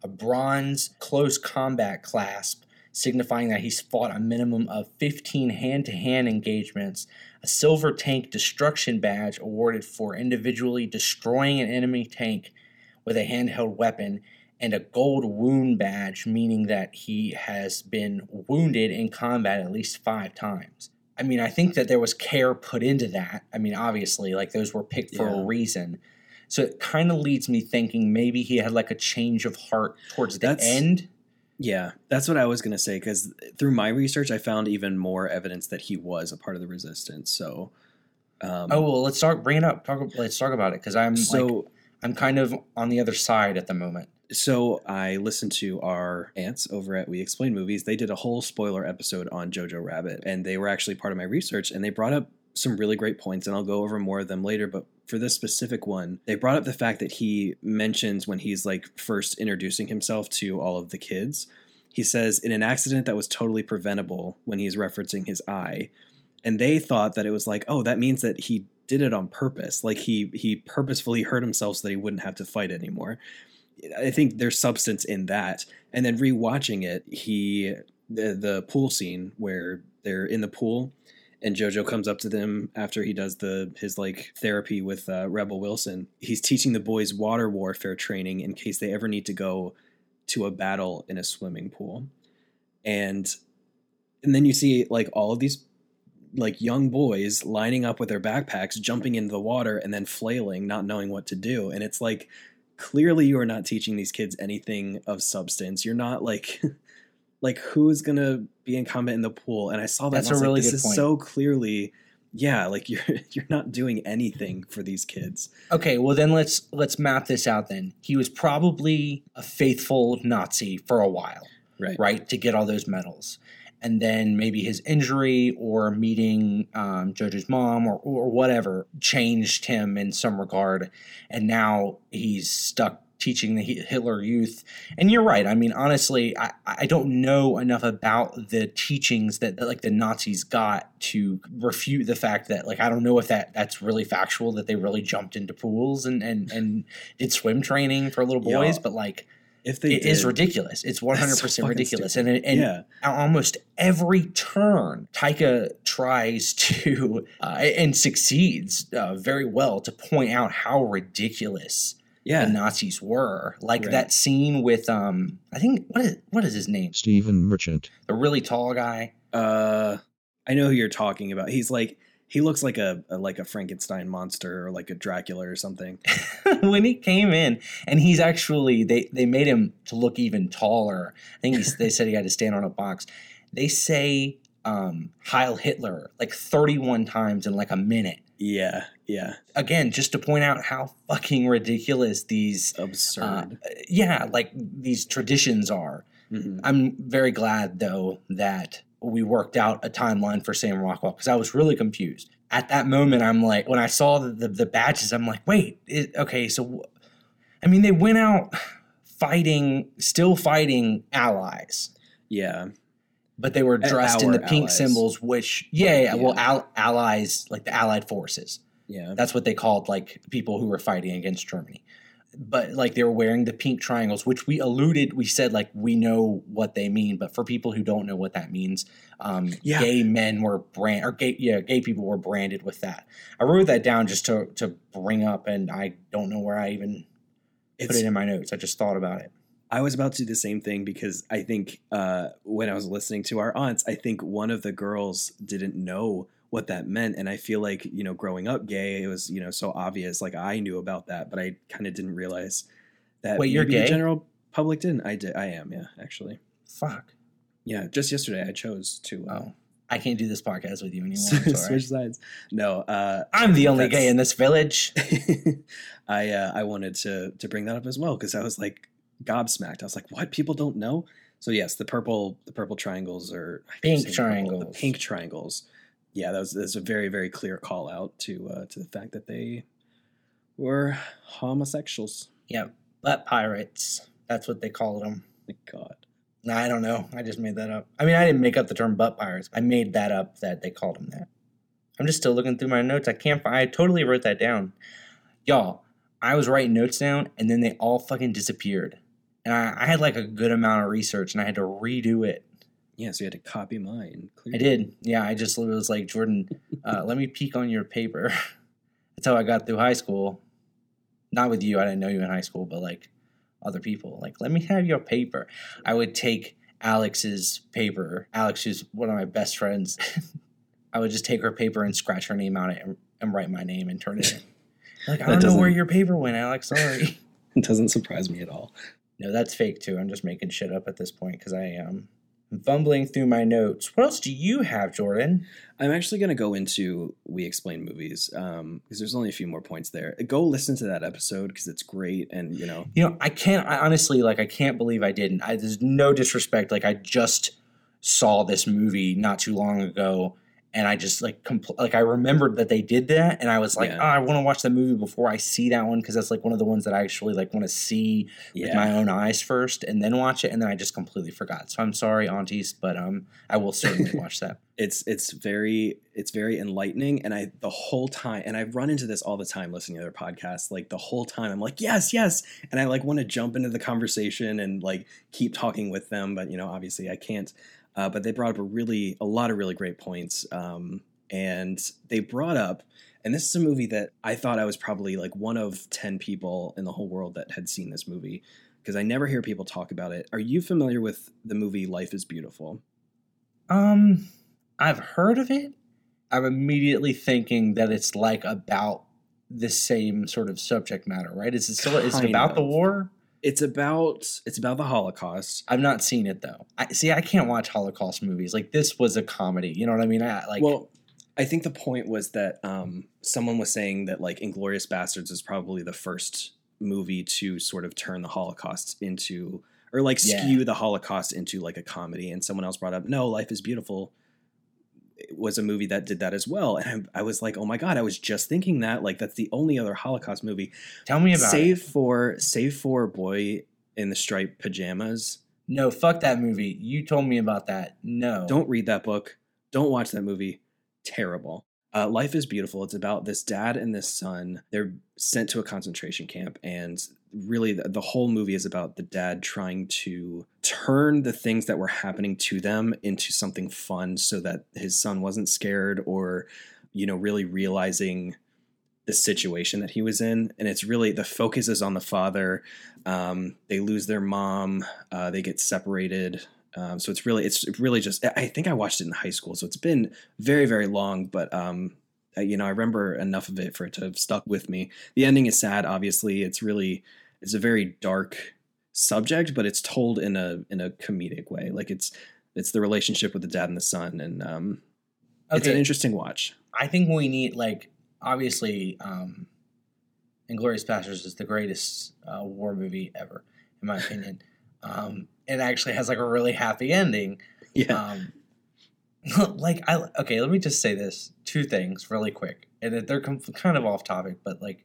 a bronze close combat clasp, signifying that he's fought a minimum of 15 hand-to-hand engagements, a silver tank destruction badge awarded for individually destroying an enemy tank with a handheld weapon, and a gold wound badge, meaning that he has been wounded in combat at least 5 times. I mean, I think that there was care put into that. I mean, obviously, like those were picked for a reason. So it kind of leads me thinking maybe he had like a change of heart towards the end. Yeah, that's what I was going to say, because through my research, I found even more evidence that he was a part of the resistance. So, let's start bringing it up. Let's talk about it, because I'm kind of on the other side at the moment. So I listened to our aunts over at We Explain Movies. They did a whole spoiler episode on Jojo Rabbit, and they were actually part of my research, and they brought up some really great points, and I'll go over more of them later, but for this specific one, they brought up the fact that he mentions when he's like first introducing himself to all of the kids, he says, "In an accident that was totally preventable," when he's referencing his eye. And they thought that it was like, oh, that means that he did it on purpose. Like he purposefully hurt himself so that he wouldn't have to fight anymore. I think there's substance in that. And then rewatching it, the pool scene where they're in the pool and Jojo comes up to them after he does his like therapy with Rebel Wilson. He's teaching the boys water warfare training in case they ever need to go to a battle in a swimming pool. And then you see like all of these like young boys lining up with their backpacks, jumping into the water and then flailing, not knowing what to do. And it's like, clearly you are not teaching these kids anything of substance. You're not like who's going to be in combat in the pool. And I saw that. That's a really good point. This is so clearly, yeah, like you're not doing anything for these kids. Okay. Well then let's map this out then. He was probably a faithful Nazi for a while, right? To get all those medals. And then maybe his injury or meeting Jojo's mom or whatever changed him in some regard. And now he's stuck teaching the Hitler Youth. And you're right. I mean, honestly, I don't know enough about the teachings that like the Nazis got to refute the fact that like, I don't know if that's really factual, that they really jumped into pools and did swim training for little boys. Yeah. But like... It is ridiculous. It's 100% so ridiculous. Stupid. And almost every turn, Taika tries to and succeeds very well to point out how ridiculous the Nazis were. Like that scene with, I think, what is his name? Stephen Merchant. The really tall guy. I know who you're talking about. He's like... He looks like a Frankenstein monster or like a Dracula or something. When he came in, and he's actually they made him to look even taller. I think they said he had to stand on a box. They say Heil Hitler like 31 times in like a minute. Yeah, yeah. Again, just to point out how fucking ridiculous these absurd, like these traditions are. Mm-hmm. I'm very glad though that we worked out a timeline for Sam Rockwell because I was really confused. at that moment, I'm like, when I saw the badges, I'm like, wait, okay. So, I mean, they went out still fighting allies. Yeah. But they were dressed in the pink symbols, which, allies, like the allied forces. Yeah. That's what they called, like, people who were fighting against Germany. But, like, they were wearing the pink triangles, which we said, like, we know what they mean. But for people who don't know what that means, gay people were branded with that. I wrote that down just to bring up, and I don't know where I even put it in my notes. I just thought about it. I was about to do the same thing because I think when I was listening to our aunts, I think one of the girls didn't know what that meant. And I feel like, you know, growing up gay, it was, you know, so obvious, like I knew about that, but I kind of didn't realize that. Wait, you're gay? The general public didn't. I am. Yeah, actually. Fuck. Yeah. Just yesterday I chose to. Oh, I can't do this podcast with you anymore. Switch sides. No. I'm the only gay in this village. I wanted to bring that up as well. 'Cause I was like gobsmacked. I was like, what? People don't know. So yes, the purple triangles are pink triangles. Yeah, that was a very, very clear call out to the fact that they were homosexuals. Yeah, butt pirates. That's what they called them. My God. No, I don't know. I just made that up. I mean, I didn't make up the term butt pirates. I made that up that they called them that. I'm just still looking through my notes. I totally wrote that down. Y'all, I was writing notes down, and then they all fucking disappeared. And I had like a good amount of research, and I had to redo it. Yeah, so you had to copy mine. Clearly. I did. Yeah, I just was like, Jordan, let me peek on your paper. That's how I got through high school. Not with you. I didn't know you in high school, but like other people. Like, let me have your paper. I would take Alex's paper. Alex, who's one of my best friends. I would just take her paper and scratch her name on it and write my name and turn it in. Like, I don't know where your paper went, Alex. Sorry. It doesn't surprise me at all. No, that's fake, too. I'm just making shit up at this point because I am. Fumbling through my notes. What else do you have, Jordan? I'm actually going to go into We Explain Movies because there's only a few more points there. Go listen to that episode because it's great. And, you know, I honestly can't believe I didn't. There's no disrespect. Like, I just saw this movie not too long ago, and I just I remembered that they did that, and I was like, I want to watch the movie before I see that one because that's like one of the ones that I actually like want to see with my own eyes first and then watch it, and then I just completely forgot. So I'm sorry, aunties, but I will certainly watch that. It's very enlightening, and the whole time, and I've run into this all the time listening to their podcasts, like the whole time I'm like, yes, and I like want to jump into the conversation and like keep talking with them, but you know, obviously I can't. But they brought up a lot of really great points. And they brought up, and this is a movie that I thought I was probably like one of 10 people in the whole world that had seen this movie because I never hear people talk about it. Are you familiar with the movie Life is Beautiful? I've heard of it. I'm immediately thinking that it's like about the same sort of subject matter, right? Is it about the war? It's about the Holocaust. I've not seen it though. I can't watch Holocaust movies. Like this was a comedy. You know what I mean? I think the point was that someone was saying that like Inglourious Basterds is probably the first movie to sort of turn the Holocaust into, or like skew the Holocaust into like a comedy. And someone else brought up, no, Life is Beautiful was a movie that did that as well. And I was like, oh my God, I was just thinking that, like, that's the only other Holocaust movie. Tell me about it. Save for Boy in the Striped Pajamas. No, fuck that movie. You told me about that. No. Don't read that book. Don't watch that movie. Terrible. Life is Beautiful. It's about this dad and this son. They're sent to a concentration camp, and really the whole movie is about the dad trying to turn the things that were happening to them into something fun so that his son wasn't scared or, you know, really realizing the situation that he was in. And it's really, the focus is on the father. They lose their mom. They get separated. So it's really just, I think I watched it in high school, so it's been very, very long, but, you know, I remember enough of it for it to have stuck with me. The ending is sad. Obviously it's a very dark subject, but it's told in a comedic way. Like it's the relationship with the dad and the son. And, It's an interesting watch. I think we need, like, obviously, Inglourious Basterds is the greatest, war movie ever, in my opinion. It actually has like a really happy ending. Yeah. like, okay, let me just say this. Two things really quick. And they're kind of off topic, but, like,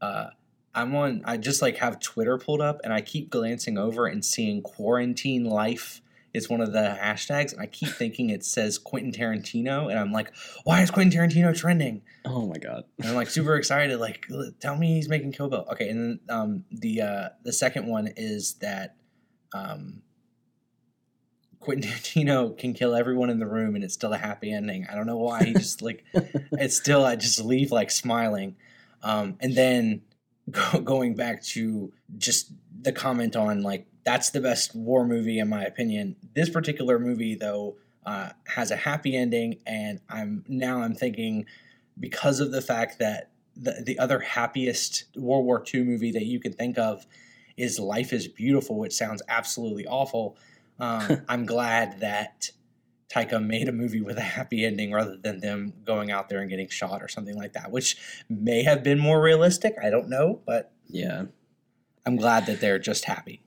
I just, like, have Twitter pulled up, and I keep glancing over and seeing quarantine life. It's one of the hashtags, and I keep thinking it says Quentin Tarantino, and I'm like, why is Quentin Tarantino trending? Oh, my God. And I'm, like, super excited, like, tell me he's making Kill Bill. Okay, and then the second one is that Quentin Tarantino can kill everyone in the room, and it's still a happy ending. I don't know why. He just, like, it's still, I just leave, like, smiling. And then going back to just the comment on, like, that's the best war movie in my opinion. This particular movie, though, has a happy ending, and I'm thinking because of the fact that the other happiest World War II movie that you can think of is Life is Beautiful, which sounds absolutely awful. I'm glad that Taika made a movie with a happy ending rather than them going out there and getting shot or something like that, which may have been more realistic. I don't know, but yeah, I'm glad that they're just happy.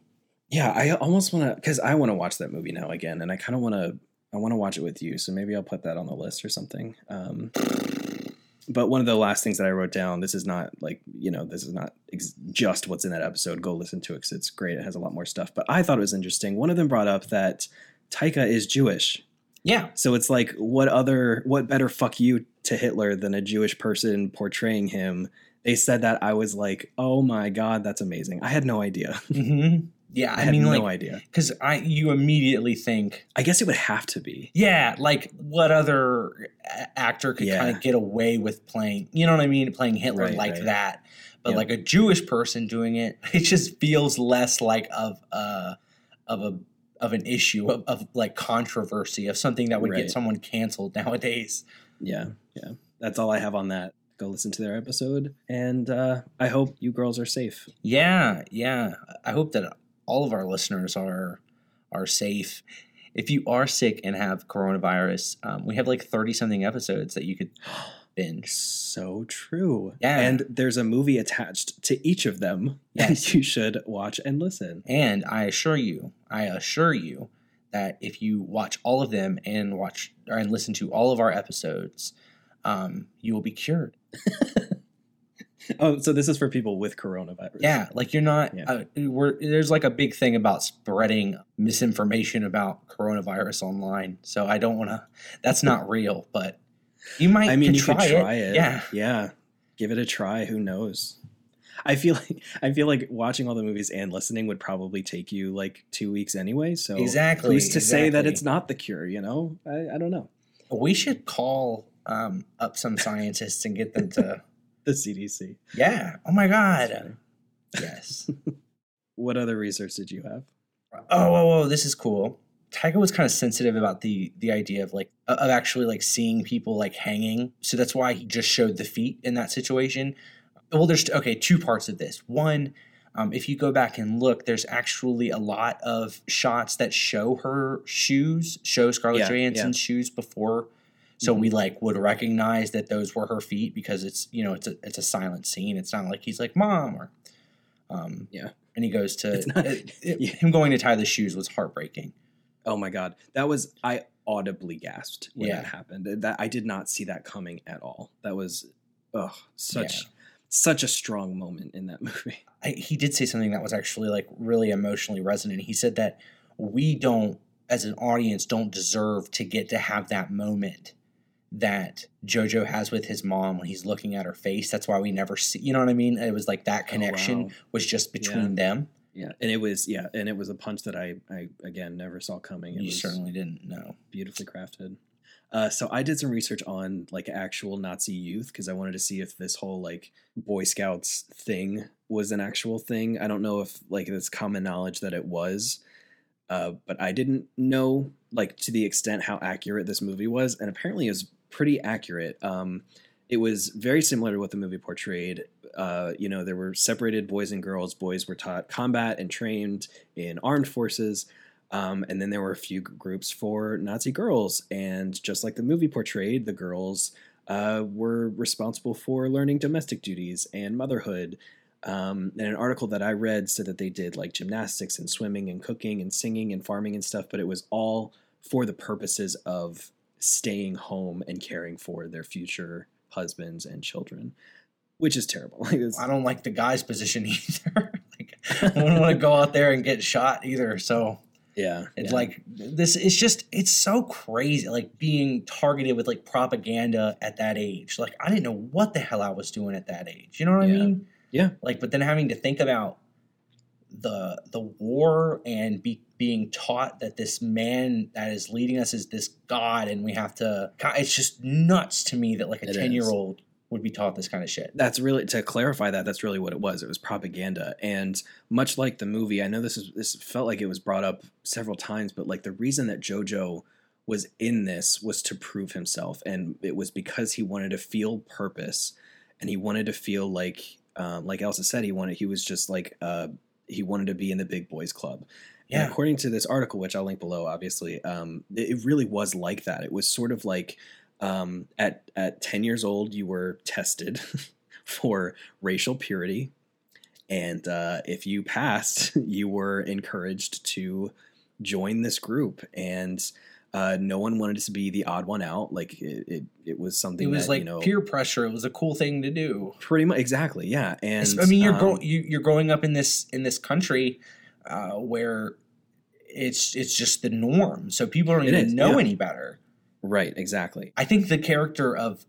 Yeah, I almost want to, because I want to watch that movie now again, and I kind of want to. I want to watch it with you, so maybe I'll put that on the list or something. But one of the last things that I wrote down, this is not like, you know, this is not just what's in that episode. Go listen to it because it's great. It has a lot more stuff. But I thought it was interesting. One of them brought up that Taika is Jewish. Yeah. So it's like, what better fuck you to Hitler than a Jewish person portraying him? They said that. I was like, oh my God, that's amazing. I had no idea. Mm-hmm. Yeah, I mean, like, no idea. Because you immediately think, I guess it would have to be. Yeah, like, what other actor could kind of get away with playing, you know what I mean, playing Hitler that? But like a Jewish person doing it, it just feels less like of an issue of like controversy of something that would get someone canceled nowadays. Yeah, that's all I have on that. Go listen to their episode, and I hope you girls are safe. Yeah, I hope that all of our listeners are safe. If you are sick and have coronavirus, we have like 30-something episodes that you could binge. So true. Yeah. And there's a movie attached to each of them that you should watch and listen. And I assure you that if you watch all of them and listen to all of our episodes, you will be cured. Oh, so this is for people with coronavirus. Yeah, like you're not. Yeah. There's like a big thing about spreading misinformation about coronavirus online. So I don't want to. That's not real, but you might. I mean, you could try it. Yeah. Give it a try. Who knows? I feel like watching all the movies and listening would probably take you like 2 weeks anyway. So exactly, who's to say that it's not the cure? You know, I don't know. We should call up some scientists and get them to. The CDC. Yeah. Oh my God. Yes. What other research did you have? Oh, this is cool. Taika was kind of sensitive about the idea of like of actually like seeing people like hanging, so that's why he just showed the feet in that situation. Well, there's two parts of this. One, if you go back and look, there's actually a lot of shots that show her shoes, show Scarlett Johansson's shoes before. So we like would recognize that those were her feet because it's, you know, it's a silent scene. It's not like he's like, Mom, or and he goes to him going to tie the shoes was heartbreaking. Oh my God. I audibly gasped when that happened. That I did not see that coming at all. That was such a strong moment in that movie. He did say something that was actually like really emotionally resonant. He said that we don't, as an audience, don't deserve to get to have that moment that Jojo has with his mom when he's looking at her face. That's why we never see, you know what I mean? It was like that connection was just between them. Yeah. And it was a punch that I again, never saw coming. You certainly didn't know. Beautifully crafted. So I did some research on like actual Nazi youth, cause I wanted to see if this whole like Boy Scouts thing was an actual thing. I don't know if like it's common knowledge that it was, but I didn't know like to the extent how accurate this movie was. And apparently it was pretty accurate. It was very similar to what the movie portrayed. You know, there were separated boys and girls. Boys were taught combat and trained in armed forces. And then there were a few groups for Nazi girls. And just like the movie portrayed, the girls were responsible for learning domestic duties and motherhood. And an article that I read said that they did like gymnastics and swimming and cooking and singing and farming and stuff, but it was all for the purposes of staying home and caring for their future husbands and children, which is terrible. I don't like the guy's position either. I don't want to go out there and get shot either. So yeah, it's like this. It's just, it's so crazy. Like being targeted with like propaganda at that age. Like I didn't know what the hell I was doing at that age. You know what I mean? Yeah. Like, but then having to think about the war and being taught that this man that is leading us is this god, and we have to. God, it's just nuts to me that like a 10-year-old would be taught this kind of shit. That's really, to clarify that, that's really what it was. It was propaganda. And much like the movie, I know this felt like it was brought up several times, but like the reason that Jojo was in this was to prove himself. And it was because he wanted to feel purpose, and he wanted to feel like Elsa said, he wanted to be in the big boys club. Yeah. And according to this article, which I'll link below, obviously, it really was like that. It was sort of like, at 10 years old, you were tested for racial purity. And if you passed, you were encouraged to join this group. And no one wanted to be the odd one out. Like it was something that, peer pressure. It was a cool thing to do. Pretty much. Exactly. Yeah. And I mean, you're growing up in this country where it's just the norm. So people don't even know any better. Right, exactly. I think the character of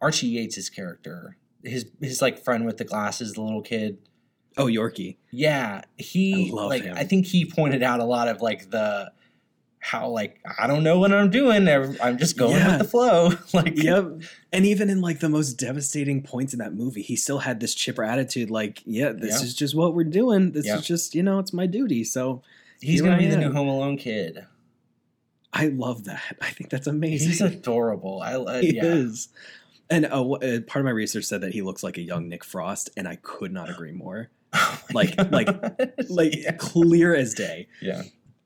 Archie Yates' character, his like friend with the glasses, the little kid. Oh, Yorkie. Yeah, I love him. I think he pointed out a lot of like I don't know what I'm doing. I'm just going with the flow. And even in like the most devastating points in that movie, he still had this chipper attitude. Like, this is just what we're doing. This is just it's my duty. So he's gonna be the new Home Alone kid. I love that. I think that's amazing. He's adorable. He is. And part of my research said that he looks like a young Nick Frost, and I could not agree more. Clear as day. Yeah.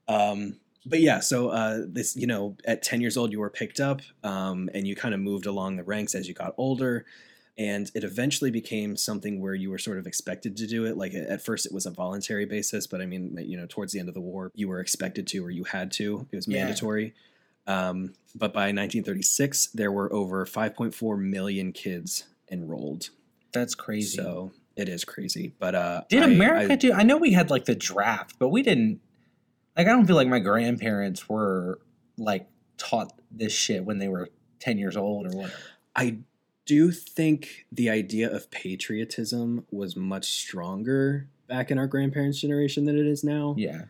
But yeah, so this, at 10 years old, you were picked up, and you kind of moved along the ranks as you got older. And it eventually became something where you were sort of expected to do it. Like at first it was a voluntary basis, but I mean, towards the end of the war, you were expected to, or you had to. It was mandatory. But by 1936, there were over 5.4 million kids enrolled. That's crazy. So it is crazy. But did America do? I know we had like the draft, but we didn't. Like I don't feel like my grandparents were like taught this shit when they were 10 years old or whatever. I do think the idea of patriotism was much stronger back in our grandparents' generation than it is now. Yeah.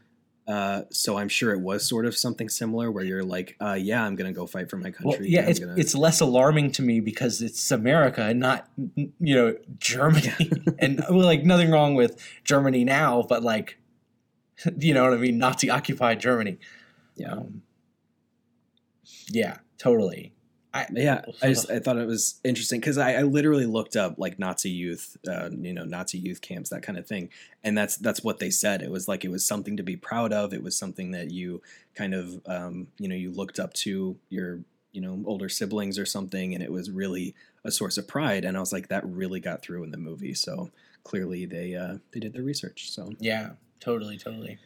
So I'm sure it was sort of something similar where you're like, I'm going to go fight for my country. Well, it's less alarming to me because it's America and not, Germany. And nothing wrong with Germany now, but like, you know what I mean? Nazi occupied Germany. Yeah. Yeah, totally. I thought it was interesting because I literally looked up like Nazi youth, Nazi youth camps, that kind of thing. And that's what they said. It was like it was something to be proud of. It was something that you kind of, you looked up to your, older siblings or something. And it was really a source of pride. And I was like, that really got through in the movie. So clearly they did their research. So, yeah, totally, totally.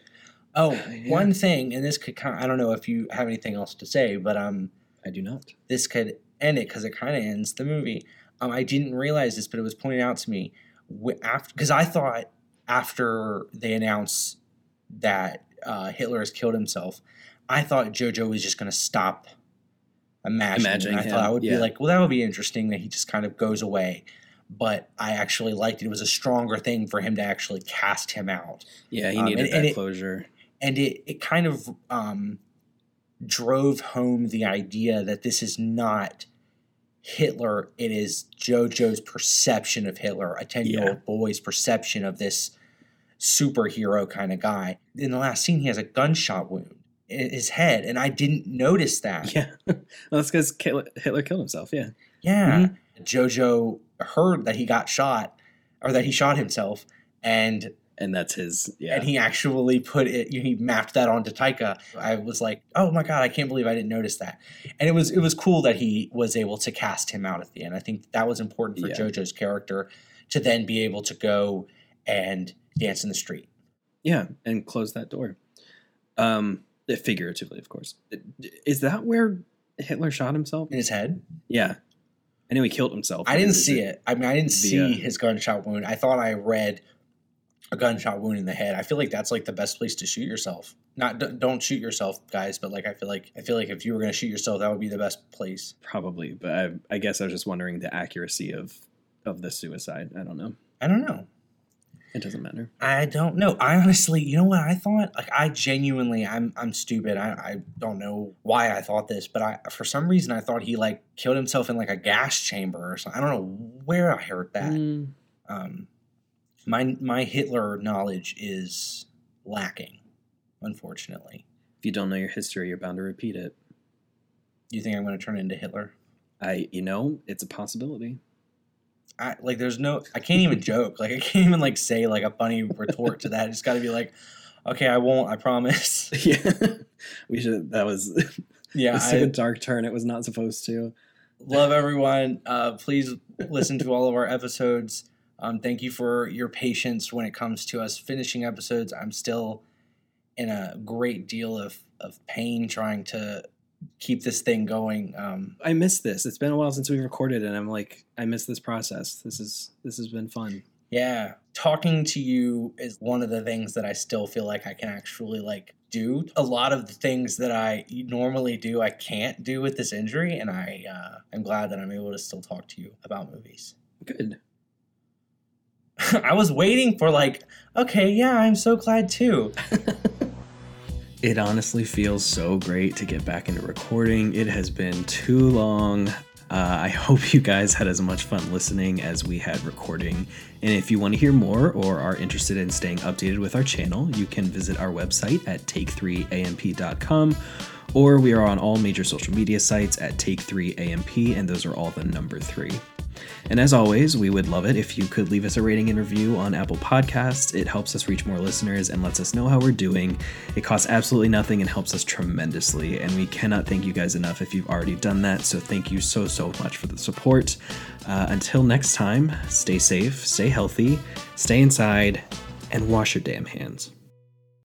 Oh, yeah. One thing. And this could kind of, I don't know if you have anything else to say, but I do not. This could end it because it kind of ends the movie. I didn't realize this, but it was pointed out to me because I thought after they announced that Hitler has killed himself, I thought Jojo was just going to stop imagining. I thought I would be like, well, that would be interesting that he just kind of goes away. But I actually liked it. It was a stronger thing for him to actually cast him out. Yeah, he needed closure. And it kind of... drove home the idea that this is not Hitler. It is Jojo's perception of Hitler, a 10-year-old boy's perception of this superhero kind of guy. In the last scene, he has a gunshot wound in his head, and I didn't notice that. Yeah. Well, that's because Hitler killed himself, yeah. Yeah. Mm-hmm. Jojo heard that he got shot, or that he shot himself, and that's his, yeah. And he actually he mapped that onto Taika. I was like, oh my God, I can't believe I didn't notice that. And it was cool that he was able to cast him out at the end. I think that was important for Jojo's character to then be able to go and dance in the street. Yeah, and close that door. Figuratively, of course. Is that where Hitler shot himself? In his head? Yeah. I knew he killed himself. I didn't see it. I mean, I didn't see his gunshot wound. I thought I read a gunshot wound in the head. I feel like that's like the best place to shoot yourself. Don't shoot yourself, guys. But like, I feel like if you were going to shoot yourself, that would be the best place. Probably. But I guess I was just wondering the accuracy of the suicide. I don't know. It doesn't matter. I don't know. I honestly, you know what I thought? Like, I genuinely, I'm stupid. I don't know why I thought this, but for some reason I thought he like killed himself in like a gas chamber or something. I don't know where I heard that. My Hitler knowledge is lacking, unfortunately. If you don't know your history, you're bound to repeat it. You think I'm going to turn into Hitler? It's a possibility. I can't even joke. Like, I can't even, like, say, like, a funny retort to that. It's got to be like, okay, I won't. I promise. Yeah. We should. That was a dark turn. It was not supposed to. Love everyone. Please listen to all of our episodes. Thank you for your patience when it comes to us finishing episodes. I'm still in a great deal of pain trying to keep this thing going. I miss this. It's been a while since we recorded, and I'm like, I miss this process. This has been fun. Yeah. Talking to you is one of the things that I still feel like I can actually like do. A lot of the things that I normally do, I can't do with this injury. And I'm glad that I'm able to still talk to you about movies. Good. I was waiting for like, okay, yeah, I'm so glad too. It honestly feels so great to get back into recording. It has been too long. I hope you guys had as much fun listening as we had recording. And if you want to hear more or are interested in staying updated with our channel, you can visit our website at take3amp.com, or we are on all major social media sites at take3amp, and those are all the number 3. And as always, we would love it if you could leave us a rating and review on Apple Podcasts. It helps us reach more listeners and lets us know how we're doing. It costs absolutely nothing and helps us tremendously. And we cannot thank you guys enough if you've already done that. So thank you so, so much for the support. Until next time, stay safe, stay healthy, stay inside, and wash your damn hands.